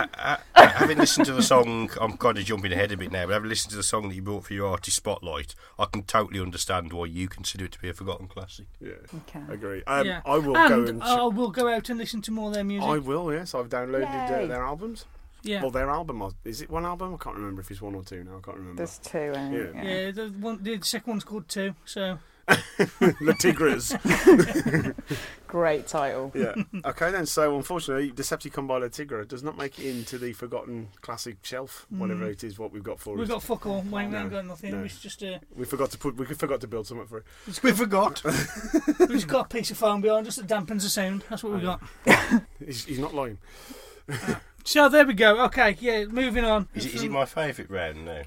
Having listened to the song, I'm kind of jumping ahead a bit now. But having listened to the song that you brought for your artist spotlight, I can totally understand why you consider it to be a forgotten classic. Yeah, okay. Agree. I will go and I will go out and listen to more of their music. I will. Yes, I've downloaded. Their albums? Yeah. Well, their album, is it one album? I can't remember if it's one or two now. I can't remember. There's two, I think. Yeah, the second one's called Two, so... Le Tigres. Great title. Yeah. Okay then, so unfortunately, Deceptacon by Le Tigre does not make it into the forgotten classic shelf, whatever it is, what we've got for it. We've got fuck all, we haven't got nothing. No. We forgot to build something for it. We've just got a piece of foam behind us that dampens the sound. That's what we've got. He's not lying. So there we go. Okay, moving on. Is it my favourite round now?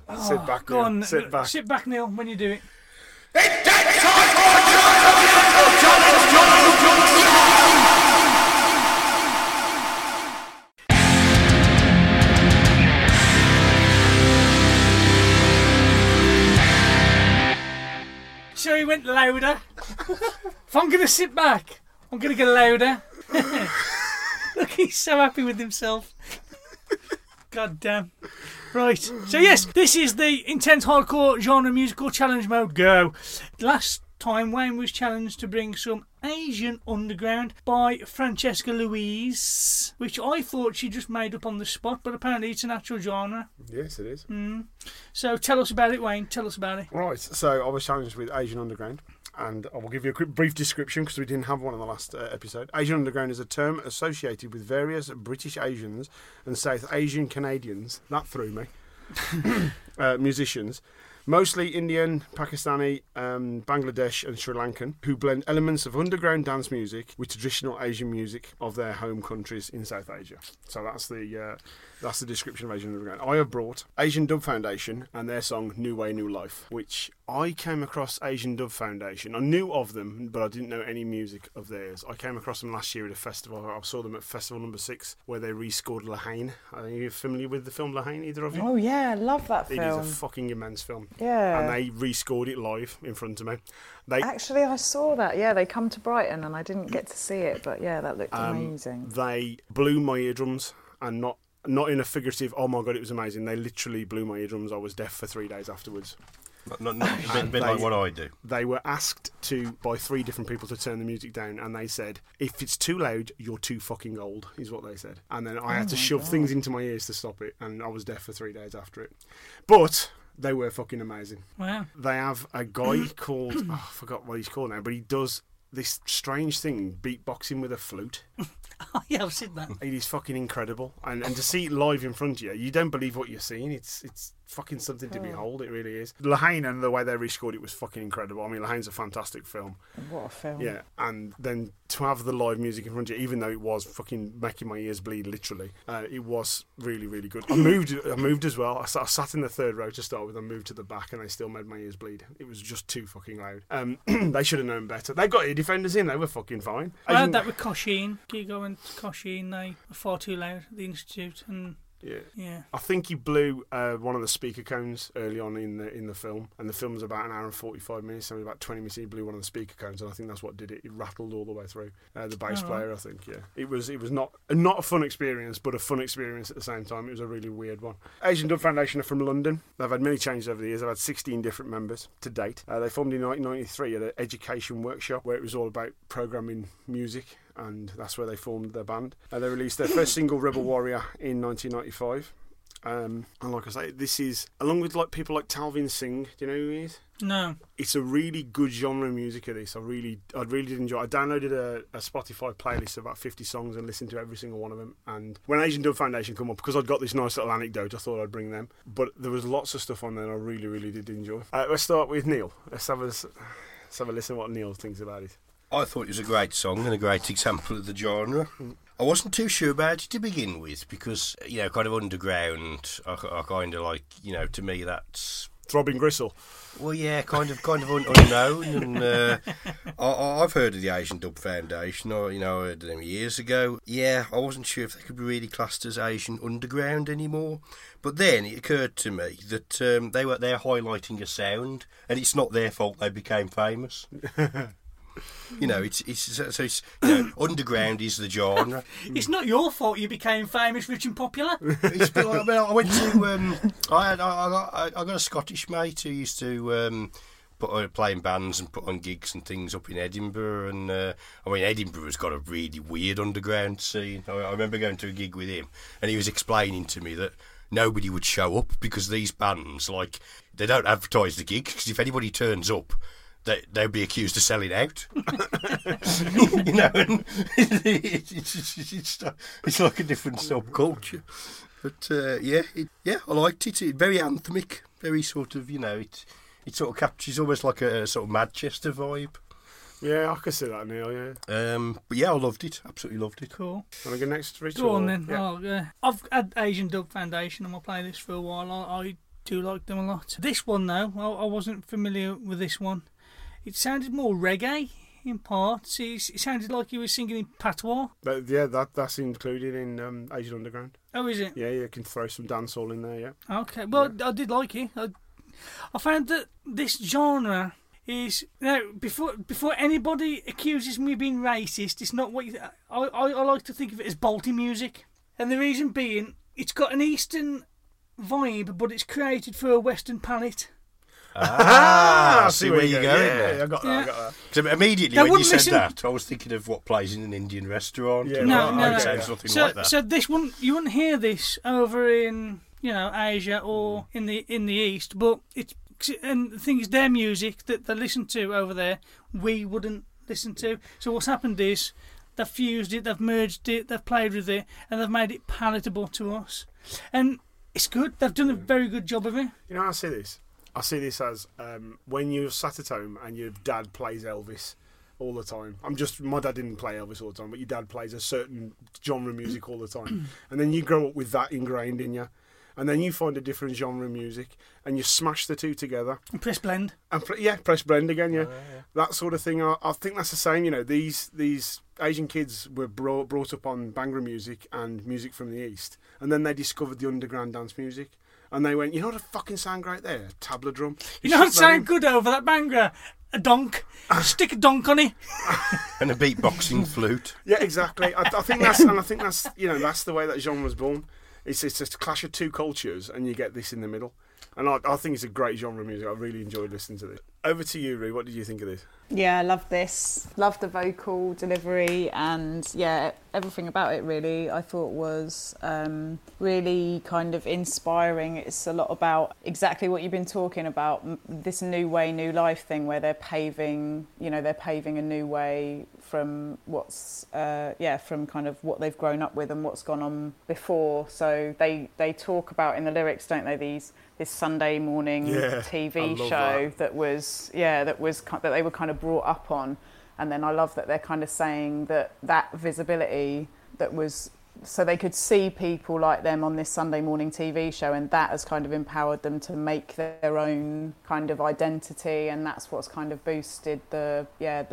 Sit back, Neil, when you do it. It's time for went louder. If I'm going to sit back, I'm going to get louder. Look, he's so happy with himself. God damn. Right. So yes, this is the Intense Hardcore Genre Musical Challenge Mode Go. Last time Wayne was challenged to bring some Asian Underground by Francesca Louise, which I thought she just made up on the spot, but apparently it's an actual genre. Yes, it is. So tell us about it, Wayne. Tell us about it. Right, so I was challenged with Asian Underground, and I will give you a quick brief description because we didn't have one in the last episode. Asian Underground is a term associated with various British Asians and South Asian Canadians, that threw me, musicians, mostly Indian, Pakistani, Bangladesh and Sri Lankan, who blend elements of underground dance music with traditional Asian music of their home countries in South Asia. So that's the description of Asian Underground. I have brought Asian Dub Foundation and their song New Way, New Life, which I came across Asian Dub Foundation. I knew of them, but I didn't know any music of theirs. I came across them last year at a festival. I saw them at Festival Number 6, where they rescored Lahane. Are you familiar with the film Lahane, either of you? Oh, yeah, I love that film. It is a fucking immense film. Yeah. And they rescored it live in front of me. Actually, I saw that. Yeah, they come to Brighton, and I didn't get to see it, but yeah, that looked amazing. They blew my eardrums, and not in a figurative, oh, my God, it was amazing. They literally blew my eardrums. I was deaf for 3 days afterwards. Not a bit like what I do. They were asked by 3 different people to turn the music down, and they said, if it's too loud, you're too fucking old, is what they said. And then I had to shove things into my ears to stop it, and I was deaf for 3 days after it. But they were fucking amazing. Wow. They have a guy called, I forgot what he's called now, but he does this strange thing, beatboxing with a flute. Oh, yeah, I've seen that. It is fucking incredible. And to see it live in front of you, you don't believe what you're seeing. It's fucking something to behold. It really is. Lahane and the way they rescored it was fucking incredible. I mean, Lahane's a fantastic film. What a film. Yeah, and then to have the live music in front of you, even though it was fucking making my ears bleed, literally, it was really, really good. I moved as well. I sat in the third row to start with. I moved to the back, and they still made my ears bleed. It was just too fucking loud. They should have known better. They got ear defenders in. They were fucking fine. I had that with Kosheen. Gigo and Kosheen, they were far too loud at the Institute, and... Yeah. I think he blew one of the speaker cones early on in the film, and the film's about an hour and 45 minutes. So about 20 minutes, he blew one of the speaker cones, and I think that's what did it. It rattled all the way through. The bass player, I think. Yeah, it was not a fun experience, but a fun experience at the same time. It was a really weird one. Asian Dub Foundation are from London. They've had many changes over the years. They've had 16 different members to date. They formed in 1993 at an education workshop where it was all about programming music. And that's where they formed their band. They released their first single, Rebel Warrior, in 1995. And like I say, this is, along with like people like Talvin Singh, do you know who he is? No. It's a really good genre of music of this. I really did enjoy it. I downloaded a Spotify playlist of about 50 songs and listened to every single one of them. And when Asian Dub Foundation come up, because I'd got this nice little anecdote, I thought I'd bring them. But there was lots of stuff on there I really, really did enjoy. Let's start with Neil. Let's have a listen to what Neil thinks about it. I thought it was a great song and a great example of the genre. I wasn't too sure about it to begin with because, you know, kind of underground, I kind of like, you know, to me that's... Throbbing Gristle. Well, yeah, kind of unknown. And I've heard of the Asian Dub Foundation. I heard of them years ago. Yeah, I wasn't sure if they could be really classed as Asian Underground anymore. But then it occurred to me that they're highlighting a sound, and it's not their fault they became famous. You know, it's you know, underground is the genre. It's not your fault you became famous, rich and popular. I went to I got a Scottish mate who used to play in bands and put on gigs and things up in Edinburgh, and I mean Edinburgh's got a really weird underground scene. I remember going to a gig with him, and he was explaining to me that nobody would show up because these bands, like, they don't advertise the gig because if anybody turns up, they'd be accused of selling out. You know, and it's like a different subculture. But I liked it. It's very anthemic, very sort of, you know, it sort of captures almost like a sort of Manchester vibe. Yeah, I can see that, Neil, yeah. But yeah, I loved it. Absolutely loved it. Cool. Want to go next to Richard? Go on then. Yeah. Oh, yeah. I've had Asian Dub Foundation on my playlist for a while. I do like them a lot. This one, though, I wasn't familiar with this one. It sounded more reggae in parts. It sounded like he was singing in patois. But yeah, that's included in Asian Underground. Oh, is it? Yeah, you can throw some dancehall in there, yeah. Okay, well, yeah. I did like it. I found that this genre is now before anybody accuses me of being racist, it's not what you. I like to think of it as Balti music, and the reason being it's got an Eastern vibe, but it's created for a Western palate. Ah, I see where you're going there. Yeah, I got that. So immediately when you said that, I was thinking of what plays in an Indian restaurant. Yeah, no, so this wouldn't, you wouldn't hear this over in, you know, Asia or in the East, but it's, and the thing is, their music that they listen to over there, we wouldn't listen to. So what's happened is they've fused it, they've merged it, they've played with it, and they've made it palatable to us. And it's good. They've done a very good job of it. You know, I see this. I see this as when you're sat at home and your dad plays Elvis all the time. My dad didn't play Elvis all the time, but your dad plays a certain genre of music all the time. And then you grow up with that ingrained in you. And then you find a different genre of music and you smash the two together. And press blend. And press blend again, yeah. Oh, yeah. That sort of thing. I think that's the same, you know, these Asian kids were brought up on Bhangra music and music from the East. And then they discovered the underground dance music. And they went, you know what a fucking sound great there? Tabla drum. You know what sound good over that Bhangra? A donk. Stick a donk on it. And a beatboxing flute. Yeah, exactly. I think that's, and I think that's, you know, that's the way that genre was born. It's a clash of two cultures, and you get this in the middle. And I think it's a great genre of music. I really enjoyed listening to this. Over to you, Rhi. What did you think of this? Yeah, I love this. Love the vocal delivery and, yeah, everything about it, really, I thought was really kind of inspiring. It's a lot about exactly what you've been talking about, this New Way, New Life thing where they're paving a new way from from kind of what they've grown up with and what's gone on before. So they talk about in the lyrics, don't they, this Sunday morning TV show that they were kind of brought up on. And then I love that they're kind of saying that visibility that was, so they could see people like them on this Sunday morning TV show, and that has kind of empowered them to make their own kind of identity, and that's what's kind of boosted the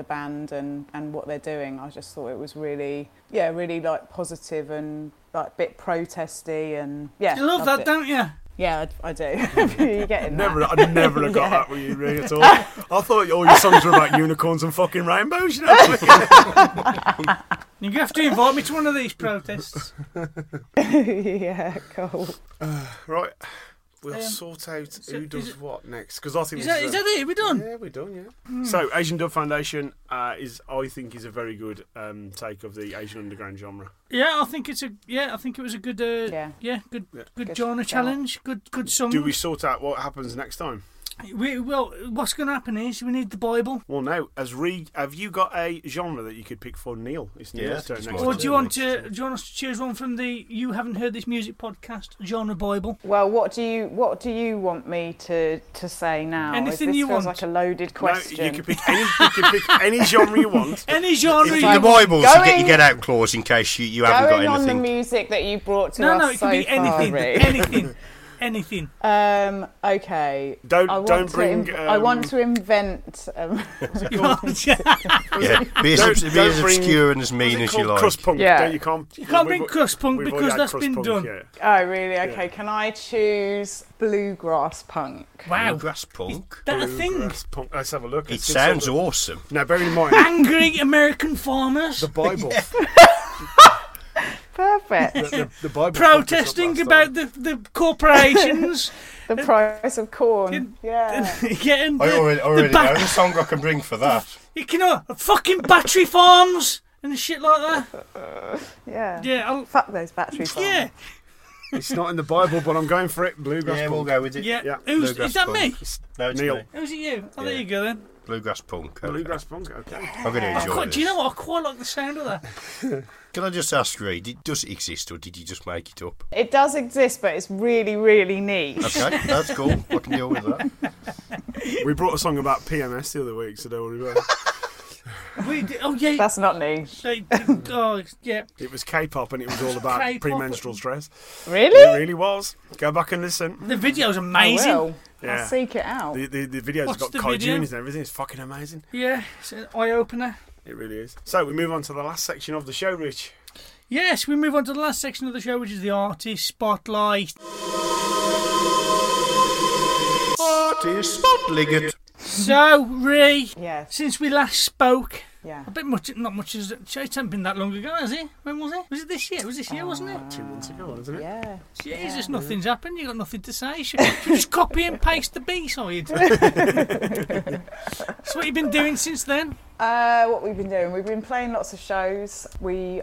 band and what they're doing. I just thought it was really like positive and like a bit protesty and yeah. You love that, don't you? Yeah, I do. You're getting that. I never have got that with you, Rhi, at all. I thought all your songs were about unicorns and fucking rainbows, you know what I mean? You have to invite me to one of these protests. Yeah, cool. Right, we'll sort out who does what next. Because I think is that it? We're done? Yeah, we're done, yeah. Mm. So, Asian Dub Foundation is a very good take of the Asian underground genre. Yeah, I think it was a good genre challenge. Good song. Do we sort out what happens next time? What's going to happen is we need the Bible. Well, now, have you got a genre that you could pick for Neil? It's Neil's turn next. Or do you want us to choose one from the You Haven't Heard This Music podcast genre Bible? Well, what do you want me to say now? Anything you want. Feels like a loaded question. No, you could pick any genre you want. Any genre. It's the Bible's to get your get out clause in case you haven't got anything. On the music that you brought to us. No, it could be anything. Anything. Anything. Okay. Don't bring. I want to invent. Be as obscure and as mean as you like. Crust punk. Yeah. You can't bring crust punk because that's been done. Yeah. Oh really? Okay. Yeah. Can I choose bluegrass punk? Wow. Bluegrass punk. That's a thing. Punk. Let's have a look. It sounds awesome. Now, bear in mind. Angry American farmers. The Bible. Perfect. The Bible protesting about the corporations, the price of corn. Getting I already know the song I can bring for that. You know, fucking battery farms and shit like that. Fuck those battery farms. Yeah. It's not in the Bible, but I'm going for it. Bluegrass. Yeah, we'll go with it. Yeah. Is that punk. Me? No, it's Neil. Who's it? You? Oh, yeah. There you go then. Bluegrass punk. Okay. Bluegrass punk. Okay. I'm going to enjoy it. Do you know what? I quite like the sound of that. Can I just ask, Rhi, does it exist or did you just make it up? It does exist, but it's really, really neat. Okay, that's cool. I can deal with that. We brought a song about PMS the other week, so don't worry about it. That's not niche. It was K-pop and it was all about K-pop. Premenstrual stress. Really? It really was. Go back and listen. The video's amazing. I will. Yeah. I'll seek it out. The video's got kaiju and everything. It's fucking amazing. Yeah, it's an eye-opener. It really is. So we move on to the last section of the show, Rich. Yes, we move on to the last section of the show, which is the Artist Spotlight. Artist Spotlight. So, Ree, yes. Since we last spoke, yeah. I bet much, not much has changed. It hasn't been that long ago, has it? When was it? Was it this year? It was this year, wasn't it? 2 months ago, wasn't it? Yeah. Jesus, nothing's happened. You've got nothing to say. Should just copy and paste the B-side. So what have you been doing since then? What we've been doing? We've been playing lots of shows. We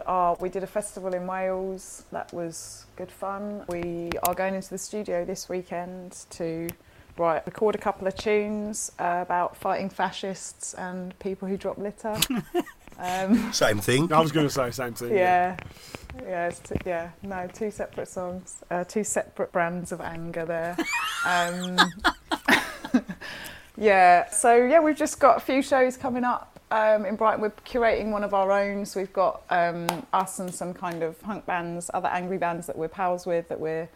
did a festival in Wales. That was good fun. We are going into the studio this weekend to... Right, record a couple of tunes about fighting fascists and people who drop litter. Same thing. I was going to say same thing. Yeah. No, two separate songs, two separate brands of anger there. So we've just got a few shows coming up in Brighton. We're curating one of our own, so we've got us and some kind of punk bands, other angry bands that we're pals with that we've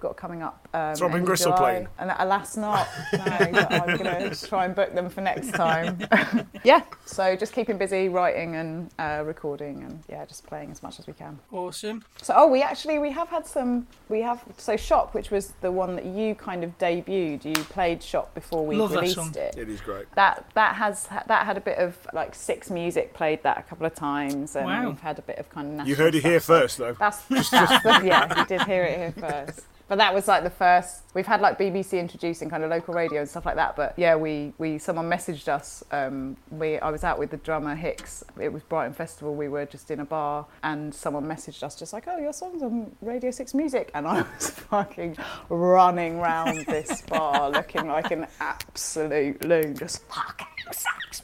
got coming up. Throbbing Gristle playing. And alas, not. No, I'm going to try and book them for next time. So just keeping busy, writing and recording, and just playing as much as we can. Awesome. So, we have had Shop, which was the one that you kind of debuted. You played Shop before we Love released that song. It. It is great. That had a bit of like Six Music played that a couple of times, and we've had a bit of kind of. You heard it here first, though. You did hear it here first. But that was like the first. We've had like BBC introducing kind of local radio and stuff like that. But someone messaged us. I was out with the drummer Hicks. It was Brighton Festival. We were just in a bar, and someone messaged us just like, "Oh, your song's on Radio 6 Music," and I was fucking running round this bar looking like an absolute loon, just fucking sex.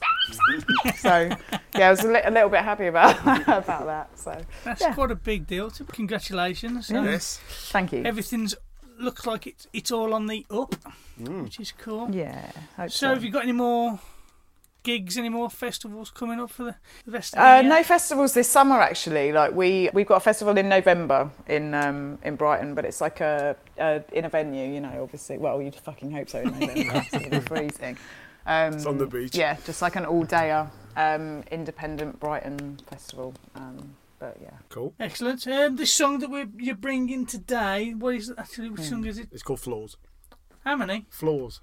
So I was a little bit happy about that. So that's quite a big deal. So congratulations. Yes, thank you. Everything's looks like it's all on the up, which is cool. Yeah. So have you got any more gigs, any more festivals coming up for the rest of the year? No festivals this summer actually. Like we've got a festival in November in Brighton, but it's like a in a venue, you know, obviously. Well, you'd fucking hope so in November. It's going to be freezing. It's on the beach. Yeah, just like an all-dayer independent Brighton festival. But yeah, cool, excellent. The song that you're bringing today, what is it actually? Which song is it? It's called Flaws. How many? Flaws.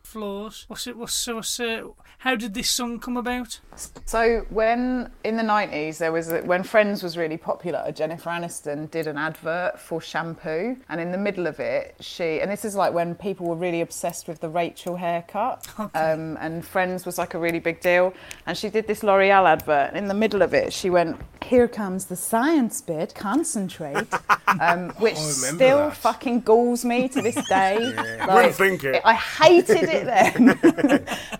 How did this song come about? So when, in the 90s, when Friends was really popular, Jennifer Aniston did an advert for shampoo. And in the middle of it, and this is like when people were really obsessed with the Rachel haircut. Okay. And Friends was like a really big deal. And she did this L'Oreal advert. And in the middle of it, she went, "Here comes the science bit, concentrate." Which still fucking galls me to this day. Yeah. Like, wouldn't think it. I hated it then,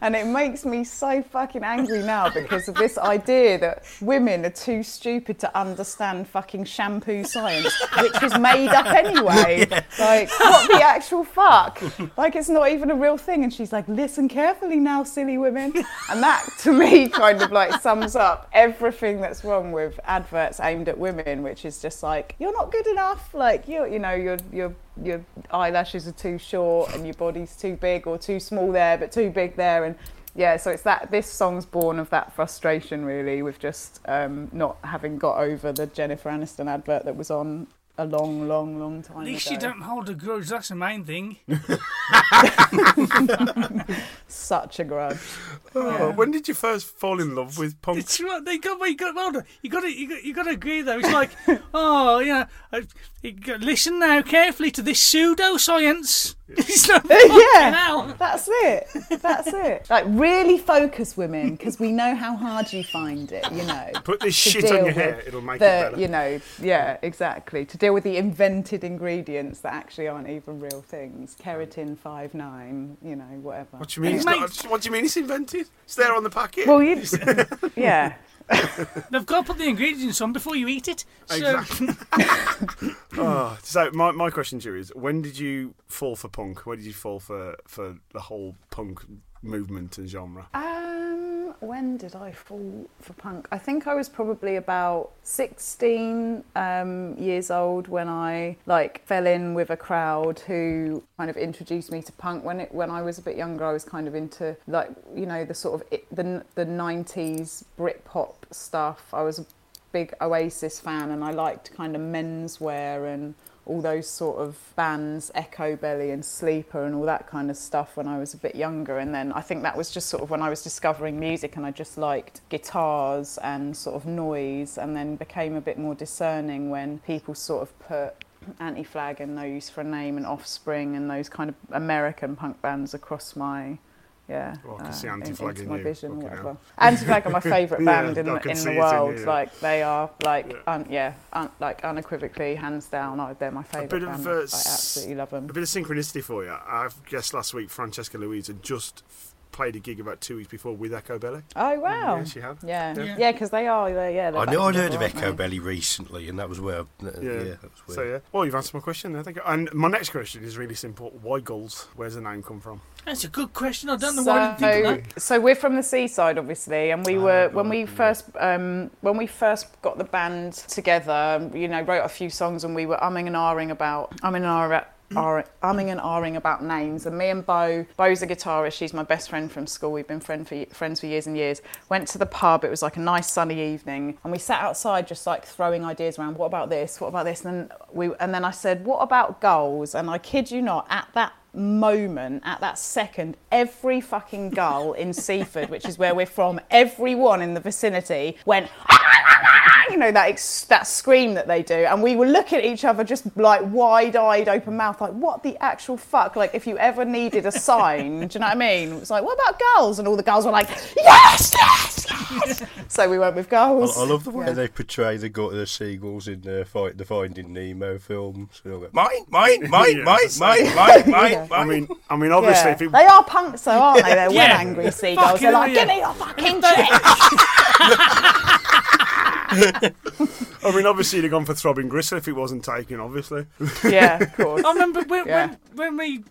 and it makes me so fucking angry now because of this idea that women are too stupid to understand fucking shampoo science, which was made up anyway. Yeah. Like, what the actual fuck? Like, it's not even a real thing. And she's like, "Listen carefully now, silly women." And that, to me, kind of like sums up everything that's wrong with adverts aimed at women, which is just like, you're not good enough. Like, your eyelashes are too short and your body's too big or too small there but too big there, and so it's that this song's born of that frustration really with just not having got over the Jennifer Aniston advert that was on a long, long, long time ago. At least you don't hold a grudge, that's the main thing. Such a grudge. Oh, yeah. When did you first fall in love with punk? It's right, you got to agree though. It's like, listen now carefully to this pseudoscience. That's it. Like, really focus, women, because we know how hard you find it, you know. Put this shit on your hair, it'll make it better. You know, yeah, exactly. To deal with the invented ingredients that actually aren't even real things. Keratin 5-9, you know, whatever. What do you mean it's invented? It's there on the packet. Well, you yeah. They've got to put the ingredients on before you eat it. So. Exactly. So my question to you is, when did you fall for punk? Where did you fall for the whole punk movement and genre? When did I fall for punk? I think I was probably about 16 years old when I like fell in with a crowd who kind of introduced me to punk. When I was a bit younger, I was kind of into like, you know, the sort of the 90s Britpop stuff. I was a big Oasis fan and I liked kind of menswear and all those sort of bands, Echo Belly and Sleeper and all that kind of stuff when I was a bit younger. And then I think that was just sort of when I was discovering music, and I just liked guitars and sort of noise, and then became a bit more discerning when people sort of put Anti-Flag and No Use for a Name and Offspring and those kind of American punk bands across my Anti-Flag into my vision, whatever. Anti-Flag are my favourite band in the world. Like they are, unequivocally, hands down, they're my favourite band. I absolutely love them. A bit of synchronicity for you. I guess last week Francesca Louisa just played a gig about 2 weeks before with Echo Belly. Oh wow! Yeah, she had. Yeah, because they are. I know I'd heard of Echo Belly recently, and that was where. That was where. So yeah. Well, you've answered my question. I think. And my next question is really simple. Why Gulls? Where's the name come from? That's a good question. I don't know why I didn't think of that. So we're from the seaside, obviously, and we were when we first got the band together. You know, wrote a few songs, and we were umming and ahhing about names, and me and Bo's a guitarist, she's my best friend from school, we've been friends for years and years, went to the pub, it was like a nice sunny evening, and we sat outside just like throwing ideas around, what about this, and then I said, what about Gulls? And I kid you not, at that second, every fucking gull in Seaford, which is where we're from, everyone in the vicinity went, you know, that scream that they do. And we were looking at each other just like wide-eyed, open mouth, like, what the actual fuck? Like, if you ever needed a sign, do you know what I mean? It was like, what about Gulls? And all the girls were like, yes, yes, yes! So we went with Gulls. I love the way they portray the seagulls in the Finding Nemo films. Go, mine. I mean, obviously, if it... They are punks, though, aren't they? They're angry seagulls. Fucking they're like, give me your fucking chips! I mean, obviously, you'd have gone for Throbbing Gristle if it wasn't taken, obviously. Yeah, of course. I remember when we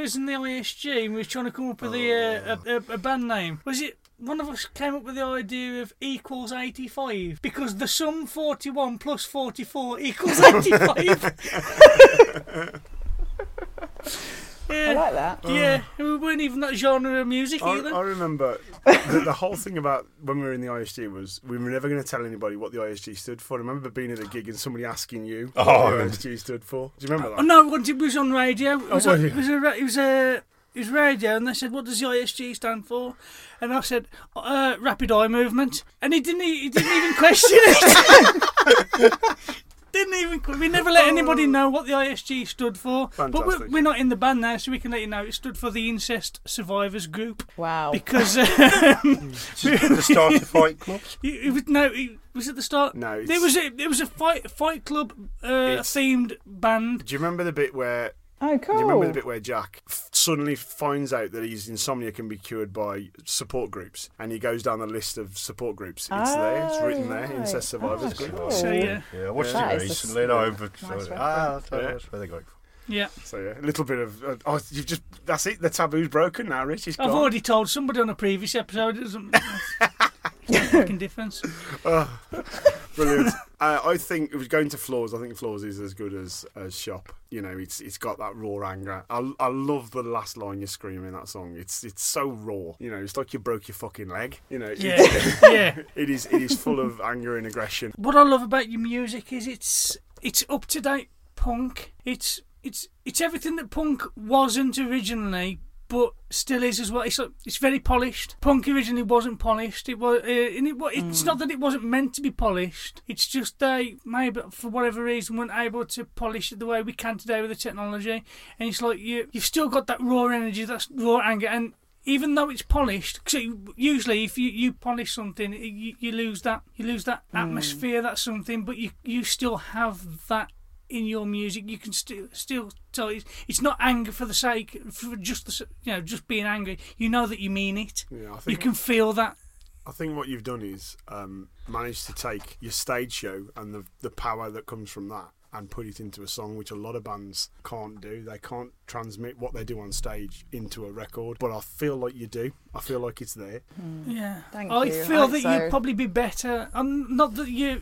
was in the ISG and we was trying to come up with a band name. Was it... One of us came up with the idea of equals 85 because the sum 41 plus 44 equals 85. Yeah. I like that. Yeah, we weren't even that genre of music either. I remember the whole thing about when we were in the ISG was we were never going to tell anybody what the ISG stood for. I remember being at a gig and somebody asking you what the ISG stood for. Do you remember that? Oh, no, it was on radio. It was radio, and they said, what does the ISG stand for? And I said, rapid eye movement. And he didn't even question it. We never let anybody know what the ISG stood for. Fantastic. But we're not in the band now, so we can let you know it stood for the Incest Survivors Group. Wow. Because the start of Fight Club. Was it the start? No. It was a Fight Club themed band. Do you remember the bit where? Oh, cool. Do you remember the bit where Jack suddenly finds out that his insomnia can be cured by support groups, and he goes down the list of support groups? It's written there, Incest Survivors Group. Cool. So, I watched it recently. That's where they go. Yeah. So a little bit of that's it. The taboo's broken now, Rich. I've already told somebody on a previous episode. It doesn't make a fucking difference. Brilliant. I think it was going to Floors. I think Floors is as good as Shop. You know, it's got that raw anger. I love the last line you're screaming in that song. It's so raw. You know, it's like you broke your fucking leg. You know. It is full of anger and aggression. What I love about your music is it's up to date punk. It's everything that punk wasn't originally, but still is as well. It's very polished. Punk originally wasn't polished. It's not that it wasn't meant to be polished. It's just they maybe for whatever reason weren't able to polish it the way we can today with the technology. And it's like you've still got that raw energy, that raw anger, and even though it's polished, because usually if you polish something, you lose that atmosphere, that something, but you still have that in your music. You can still tell it's not anger for just being angry. You know that you mean it. Yeah, I think you can feel that. I think what you've done is managed to take your stage show and the power that comes from that and put it into a song, which a lot of bands can't do. They can't transmit what they do on stage into a record, but I feel like you do. I feel like it's there. Thank you. I feel that you'd probably be better. Not that you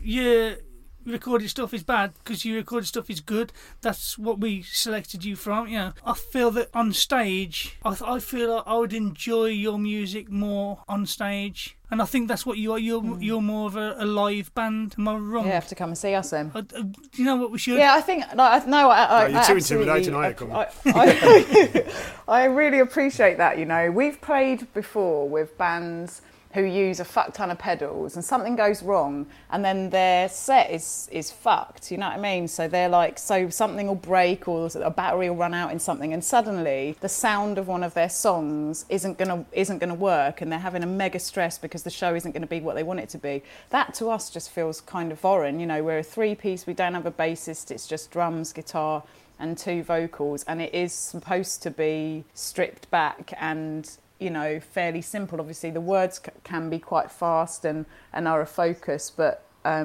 recorded stuff is bad because your recorded stuff is good. That's what we selected you from, you know. I feel that on stage, I feel like I would enjoy your music more on stage. And I think that's what you are. You're more of a live band. Am I wrong? You have to come and see us then. Do you know what we should? Yeah, I think... You're too intimidating, aren't you? I really appreciate that, you know. We've played before with bands who use a fuck ton of pedals and something goes wrong and then their set is fucked, you know what I mean? So they're like, so something will break or a battery will run out in something and suddenly the sound of one of their songs isn't gonna work and they're having a mega stress because the show isn't gonna be what they want it to be. That to us just feels kind of foreign, you know, we're a three-piece, we don't have a bassist, it's just drums, guitar and two vocals, and it is supposed to be stripped back and, you know, fairly simple. Obviously the words can be quite fast and are a focus, but I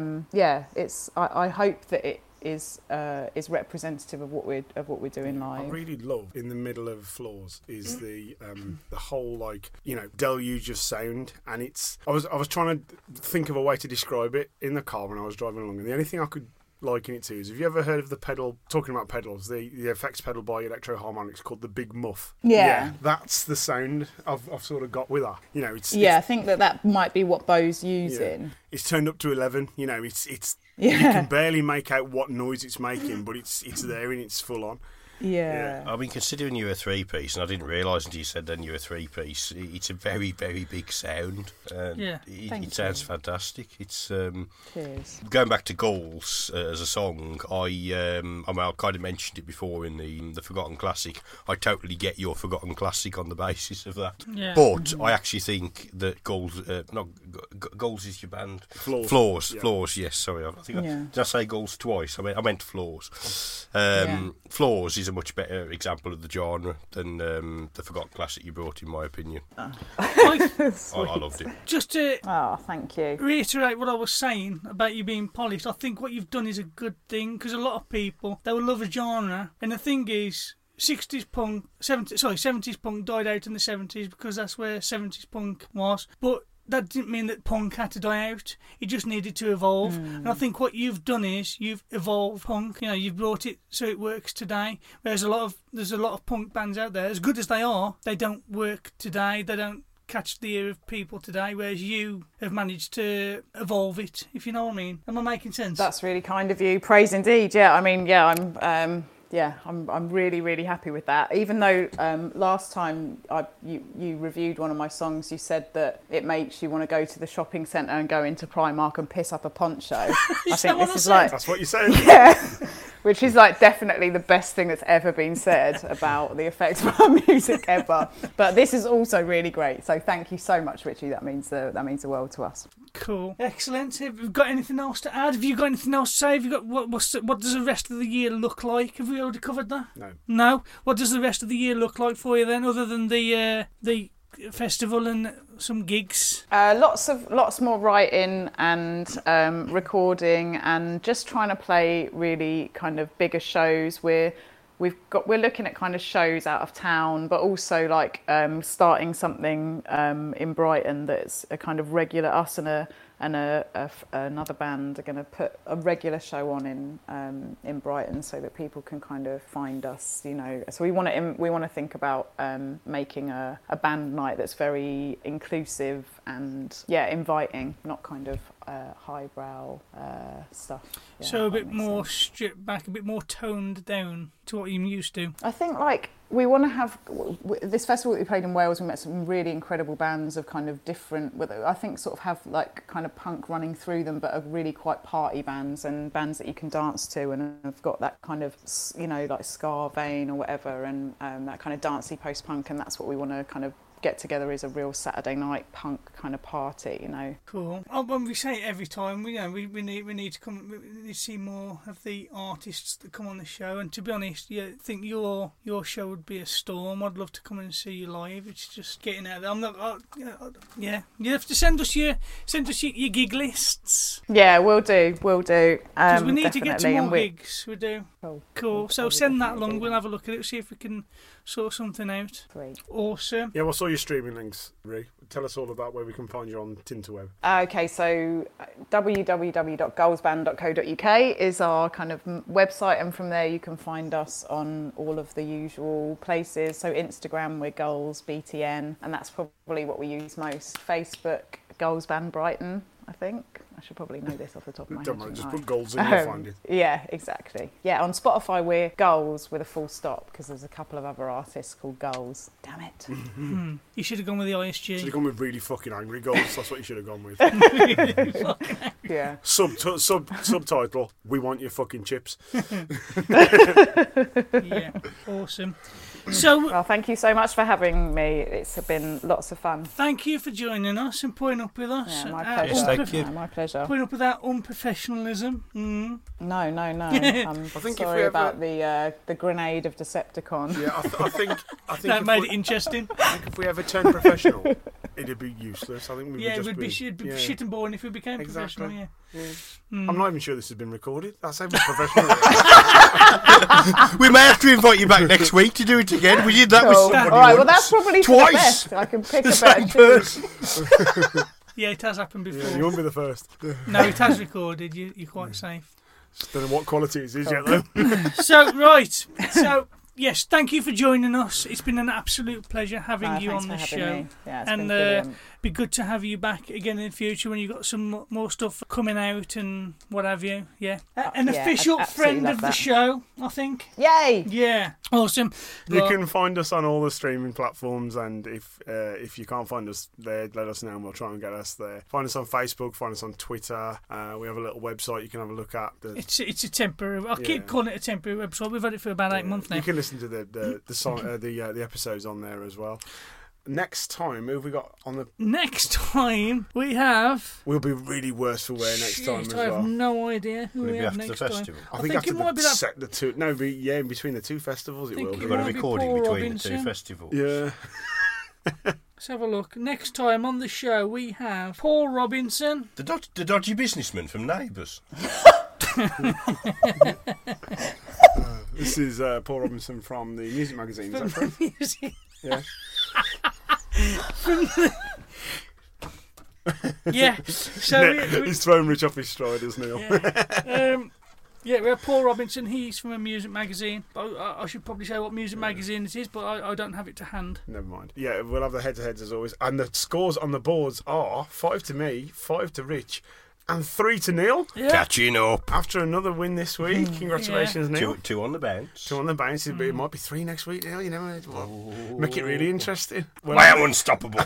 hope that it is representative of what we're doing live. I really love in the middle of Floors is the whole, like, you know, deluge of sound, and it's I was trying to think of a way to describe it in the car when I was driving along, and the only thing I could liken it to is, have you ever heard of the pedal, talking about pedals, the effects pedal by Electro Harmonix called the Big Muff? Yeah, that's the sound I've sort of got with her, you know. I think that might be what Bo's using. Yeah. It's turned up to 11, you know. You can barely make out what noise it's making, but it's there and it's full on. Yeah. I mean, considering you're a three-piece, and I didn't realise until you said then you're a three-piece, it's a very, very big sound. It sounds fantastic. It's going back to Gulls as a song, I kind of mentioned it before in the Forgotten Classic. I totally get your Forgotten Classic on the basis of that. Yeah. But I actually think that Gulls, Gulls is your band. Floors. Yeah. Floors, yes, sorry. Did I say Gulls twice? I meant Floors. Floors is a much better example of the genre than the Forgotten Classic you brought, in my opinion. Oh. I loved it. Just to thank you. Reiterate what I was saying about you being polished, I think what you've done is a good thing, because a lot of people, they will love a genre, and the thing is, 70s punk died out in the 70s because that's where 70s punk was, but that didn't mean that punk had to die out. It just needed to evolve. Mm. And I think what you've done is you've evolved punk. You know, you've brought it so it works today. Whereas there's a lot of punk bands out there, as good as they are, they don't work today. They don't catch the ear of people today, whereas you have managed to evolve it, if you know what I mean. Am I making sense? That's really kind of you. Praise indeed. Yeah, I mean, I'm really, really happy with that. Even though last time you reviewed one of my songs, you said that it makes you want to go to the shopping centre and go into Primark and piss up a poncho. I think this is like... That's what you said. Yeah, which is like definitely the best thing that's ever been said about the effects of our music ever. But this is also really great. So thank you so much, Richie. That means the world to us. Cool. Excellent. Have you got anything else to add? Have you got anything else to say? Have you got what does the rest of the year look like? Have we already covered that? No. What does the rest of the year look like for you then, other than the festival and some gigs? Lots more writing and recording, and just trying to play really kind of bigger shows. We're looking at kind of shows out of town, but also like starting something in Brighton that's a kind of regular, us and another band are going to put a regular show on in Brighton, so that people can kind of find us, you know. So we want to think about making a band night that's very inclusive and inviting, not kind of highbrow stuff. Yeah, so a bit more stripped back, a bit more toned down to what you're used to. I think like we want to have this festival that we played in Wales. We met some really incredible bands of kind of different. I think sort of have like kind of punk running through them, but are really quite party bands and bands that you can dance to and have got that kind of, you know, like ska vein or whatever, and that kind of dancey post punk. And that's what we want to kind of get together, is a real Saturday night punk kind of party, you know. Cool. When we say it every time, we need to see more of the artists that come on the show. And to be honest, yeah, I think your show would be a storm. I'd love to come and see you live. It's just getting out there. You have to send us your gig lists. Yeah, we'll do. Because we need to get to more gigs. We do. Cool. So send that along. We'll have a look at it, see if we can sort something out. Great. Awesome. Yeah, well, so you your streaming links, Rhi? Tell us all about where we can find you on Tinterweb. Okay, so www.gullsband.co.uk is our kind of website, and from there you can find us on all of the usual places. So Instagram, we're Gulls, BTN, and that's probably what we use most. Facebook, Gulls Band Brighton, I think. I should probably know this off the top of my head. Don't worry, just put Gulls in, you'll find it. Yeah, exactly. Yeah, on Spotify we're Gulls with a full stop, because there's a couple of other artists called Gulls. Damn it. You should have gone with the ISG. You should have gone with really fucking angry Gulls. That's what you should have gone with. Yeah. Subtitle, we want your fucking chips. Yeah, awesome. So, well, thank you so much for having me. It's been lots of fun. Thank you for joining us and putting up with us. Yeah, my pleasure. Yes, thank you. Yeah, my pleasure. Putting up with that unprofessionalism. No. I'm sorry about the grenade of Deceptacon. Yeah, I think that made it interesting. I think if we ever turned professional, it'd be useless. I think we'd be shit and boring if we became professional. Yeah. I'm not even sure this has been recorded. That's how professional. We may have to invite you back next week to do it again. We did that with somebody once. Well, that's probably twice. The best. I can pick the better person. Yeah, it has happened before. Yeah, you won't be the first. No, it has recorded. You're quite safe. Just don't know what quality it is yet, though. So. Yes, thank you for joining us. It's been an absolute pleasure having you on the show. Yeah, and it'd be good to have you back again in the future when you've got some more stuff coming out and what have you. Yeah. An official friend of the show, I think. Yay! Yeah. Awesome. You can find us on all the streaming platforms, and if you can't find us there, let us know and we'll try and get us there. Find us on Facebook, find us on Twitter. We have a little website you can have a look at. It's a temporary... I keep calling it a temporary website. We've had it for about 8 months now. You can listen to the song, the episodes on there as well. Next time, who have we got on the... Next time, we have... We'll be really worse for wear next time as well. I have no idea who we have next time. I think it might be that... The two, no, in between the two festivals it will be. We've got a recording between the two festivals. Yeah. Let's have a look. Next time on the show, we have Paul Robinson. The dodgy businessman from Neighbours. This is Paul Robinson from the music magazine. Is that right? Music. Yeah. Yeah. So he's thrown Rich off his stride, isn't he? Yeah. We have Paul Robinson. He's from a music magazine. I should probably say what music magazine it is, but I don't have it to hand. Never mind. Yeah, we'll have the head-to-heads as always, and the scores on the boards are 5 to me, 5 to Rich. And 3 to Neil. Yeah. Catching up. After another win this week. Congratulations, Neil. Two on the bounce. Two on the bounce. It might be 3 next week, Neil. You never know. Well, make it really interesting. I am unstoppable.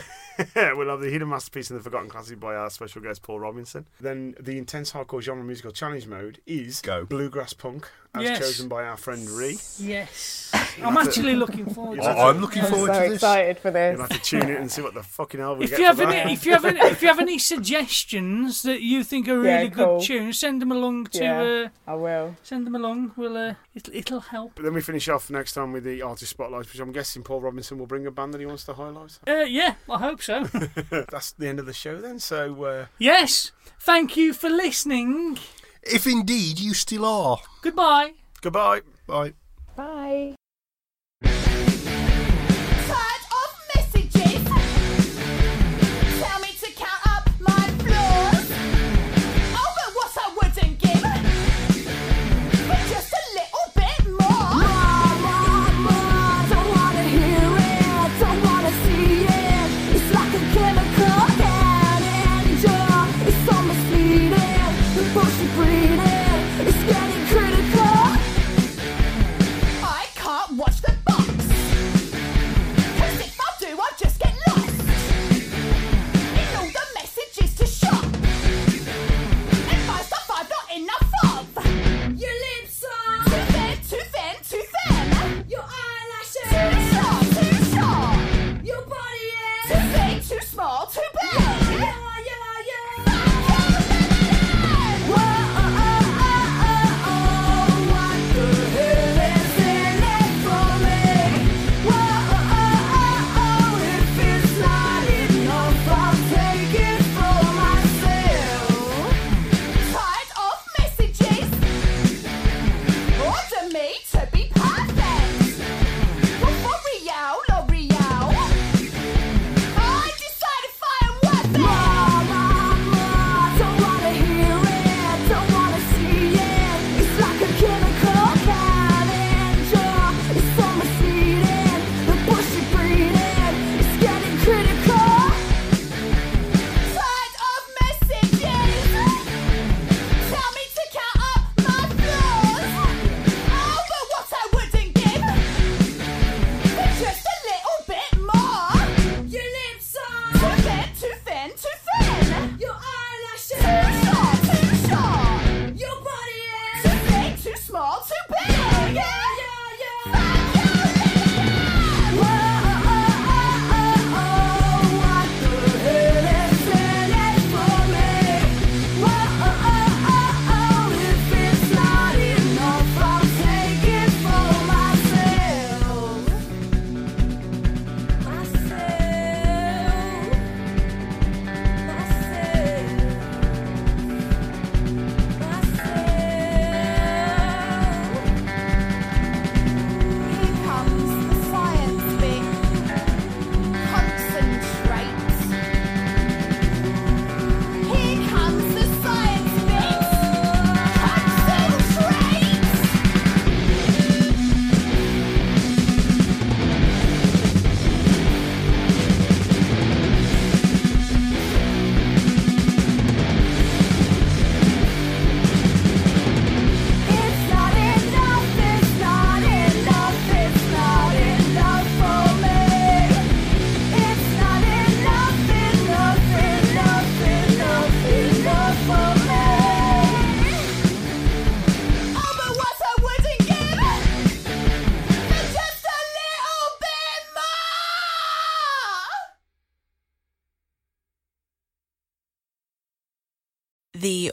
We'll have the Hidden Masterpiece and the Forgotten Classic by our special guest, Paul Robinson. Then the Intense Hardcore Genre Musical Challenge Mode is Bluegrass Punk, as chosen by our friend Rhi. Yes. I'm actually looking forward to this. I'm looking forward to this. I'm so excited for this. You'll have to tune in and see what the fucking hell we get for that. If you have any suggestions that you think are really good tunes, send them along to... Yeah, I will. Send them along. We'll it'll help. But then we finish off next time with the Artist Spotlights, which I'm guessing Paul Robinson will bring a band that he wants to highlight. Yeah, I hope so. That's the end of the show then, so yes, thank you for listening, if indeed you still are. Goodbye. Bye. Tired of messages, tell me to count up my flaws. Oh, but what I wouldn't give, but just a little bit more. More, don't wanna hear it, don't wanna see it. It's getting critical. I can't the